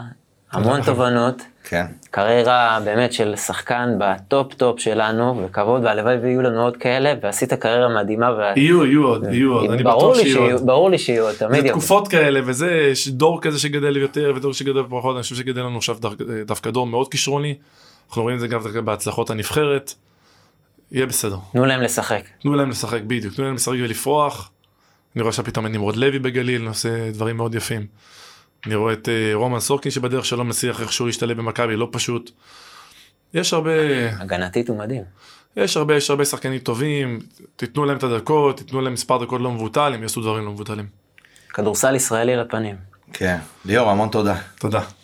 המון תובנות. כן. קריירה באמת של שחקן בטופ-טופ שלנו, וכבוד, והלוואי ויהיו לנו עוד כאלה, ועשית קריירה מדהימה. יהיו עוד, אני בטוח שיהיו עוד. ברור לי שיהיו עוד, תמיד יהיו. זה תקופות כאלה, וזה דור כזה שגדל יותר, ודור שגדל פחות, אני חושב שגדל לנו עכשיו דווקא דור מאוד כישרוני, אנחנו רואים את זה גם בהצלחות הנבחרת, יהיה בסדר. תנו להם לשחק, בדיוק, תנו להם לשחק ולפרוח, אני רואה שפתאום נמרוד לוי בגליל, עושה דברים מאוד יפים, אני רואה את רומן סורקין שבדרך שלא מצליח איך שהוא ישתלב במכבי, לא פשוט, יש הרבה... הגנתית הוא מדהים. יש הרבה שחקנים טובים, תתנו להם את הדקות, תתנו להם מספר דקות לא מבוטלים, יעשו דברים לא מבוטלים. כדורסל ישראלי לפנים. כן, ליאור, המון תודה.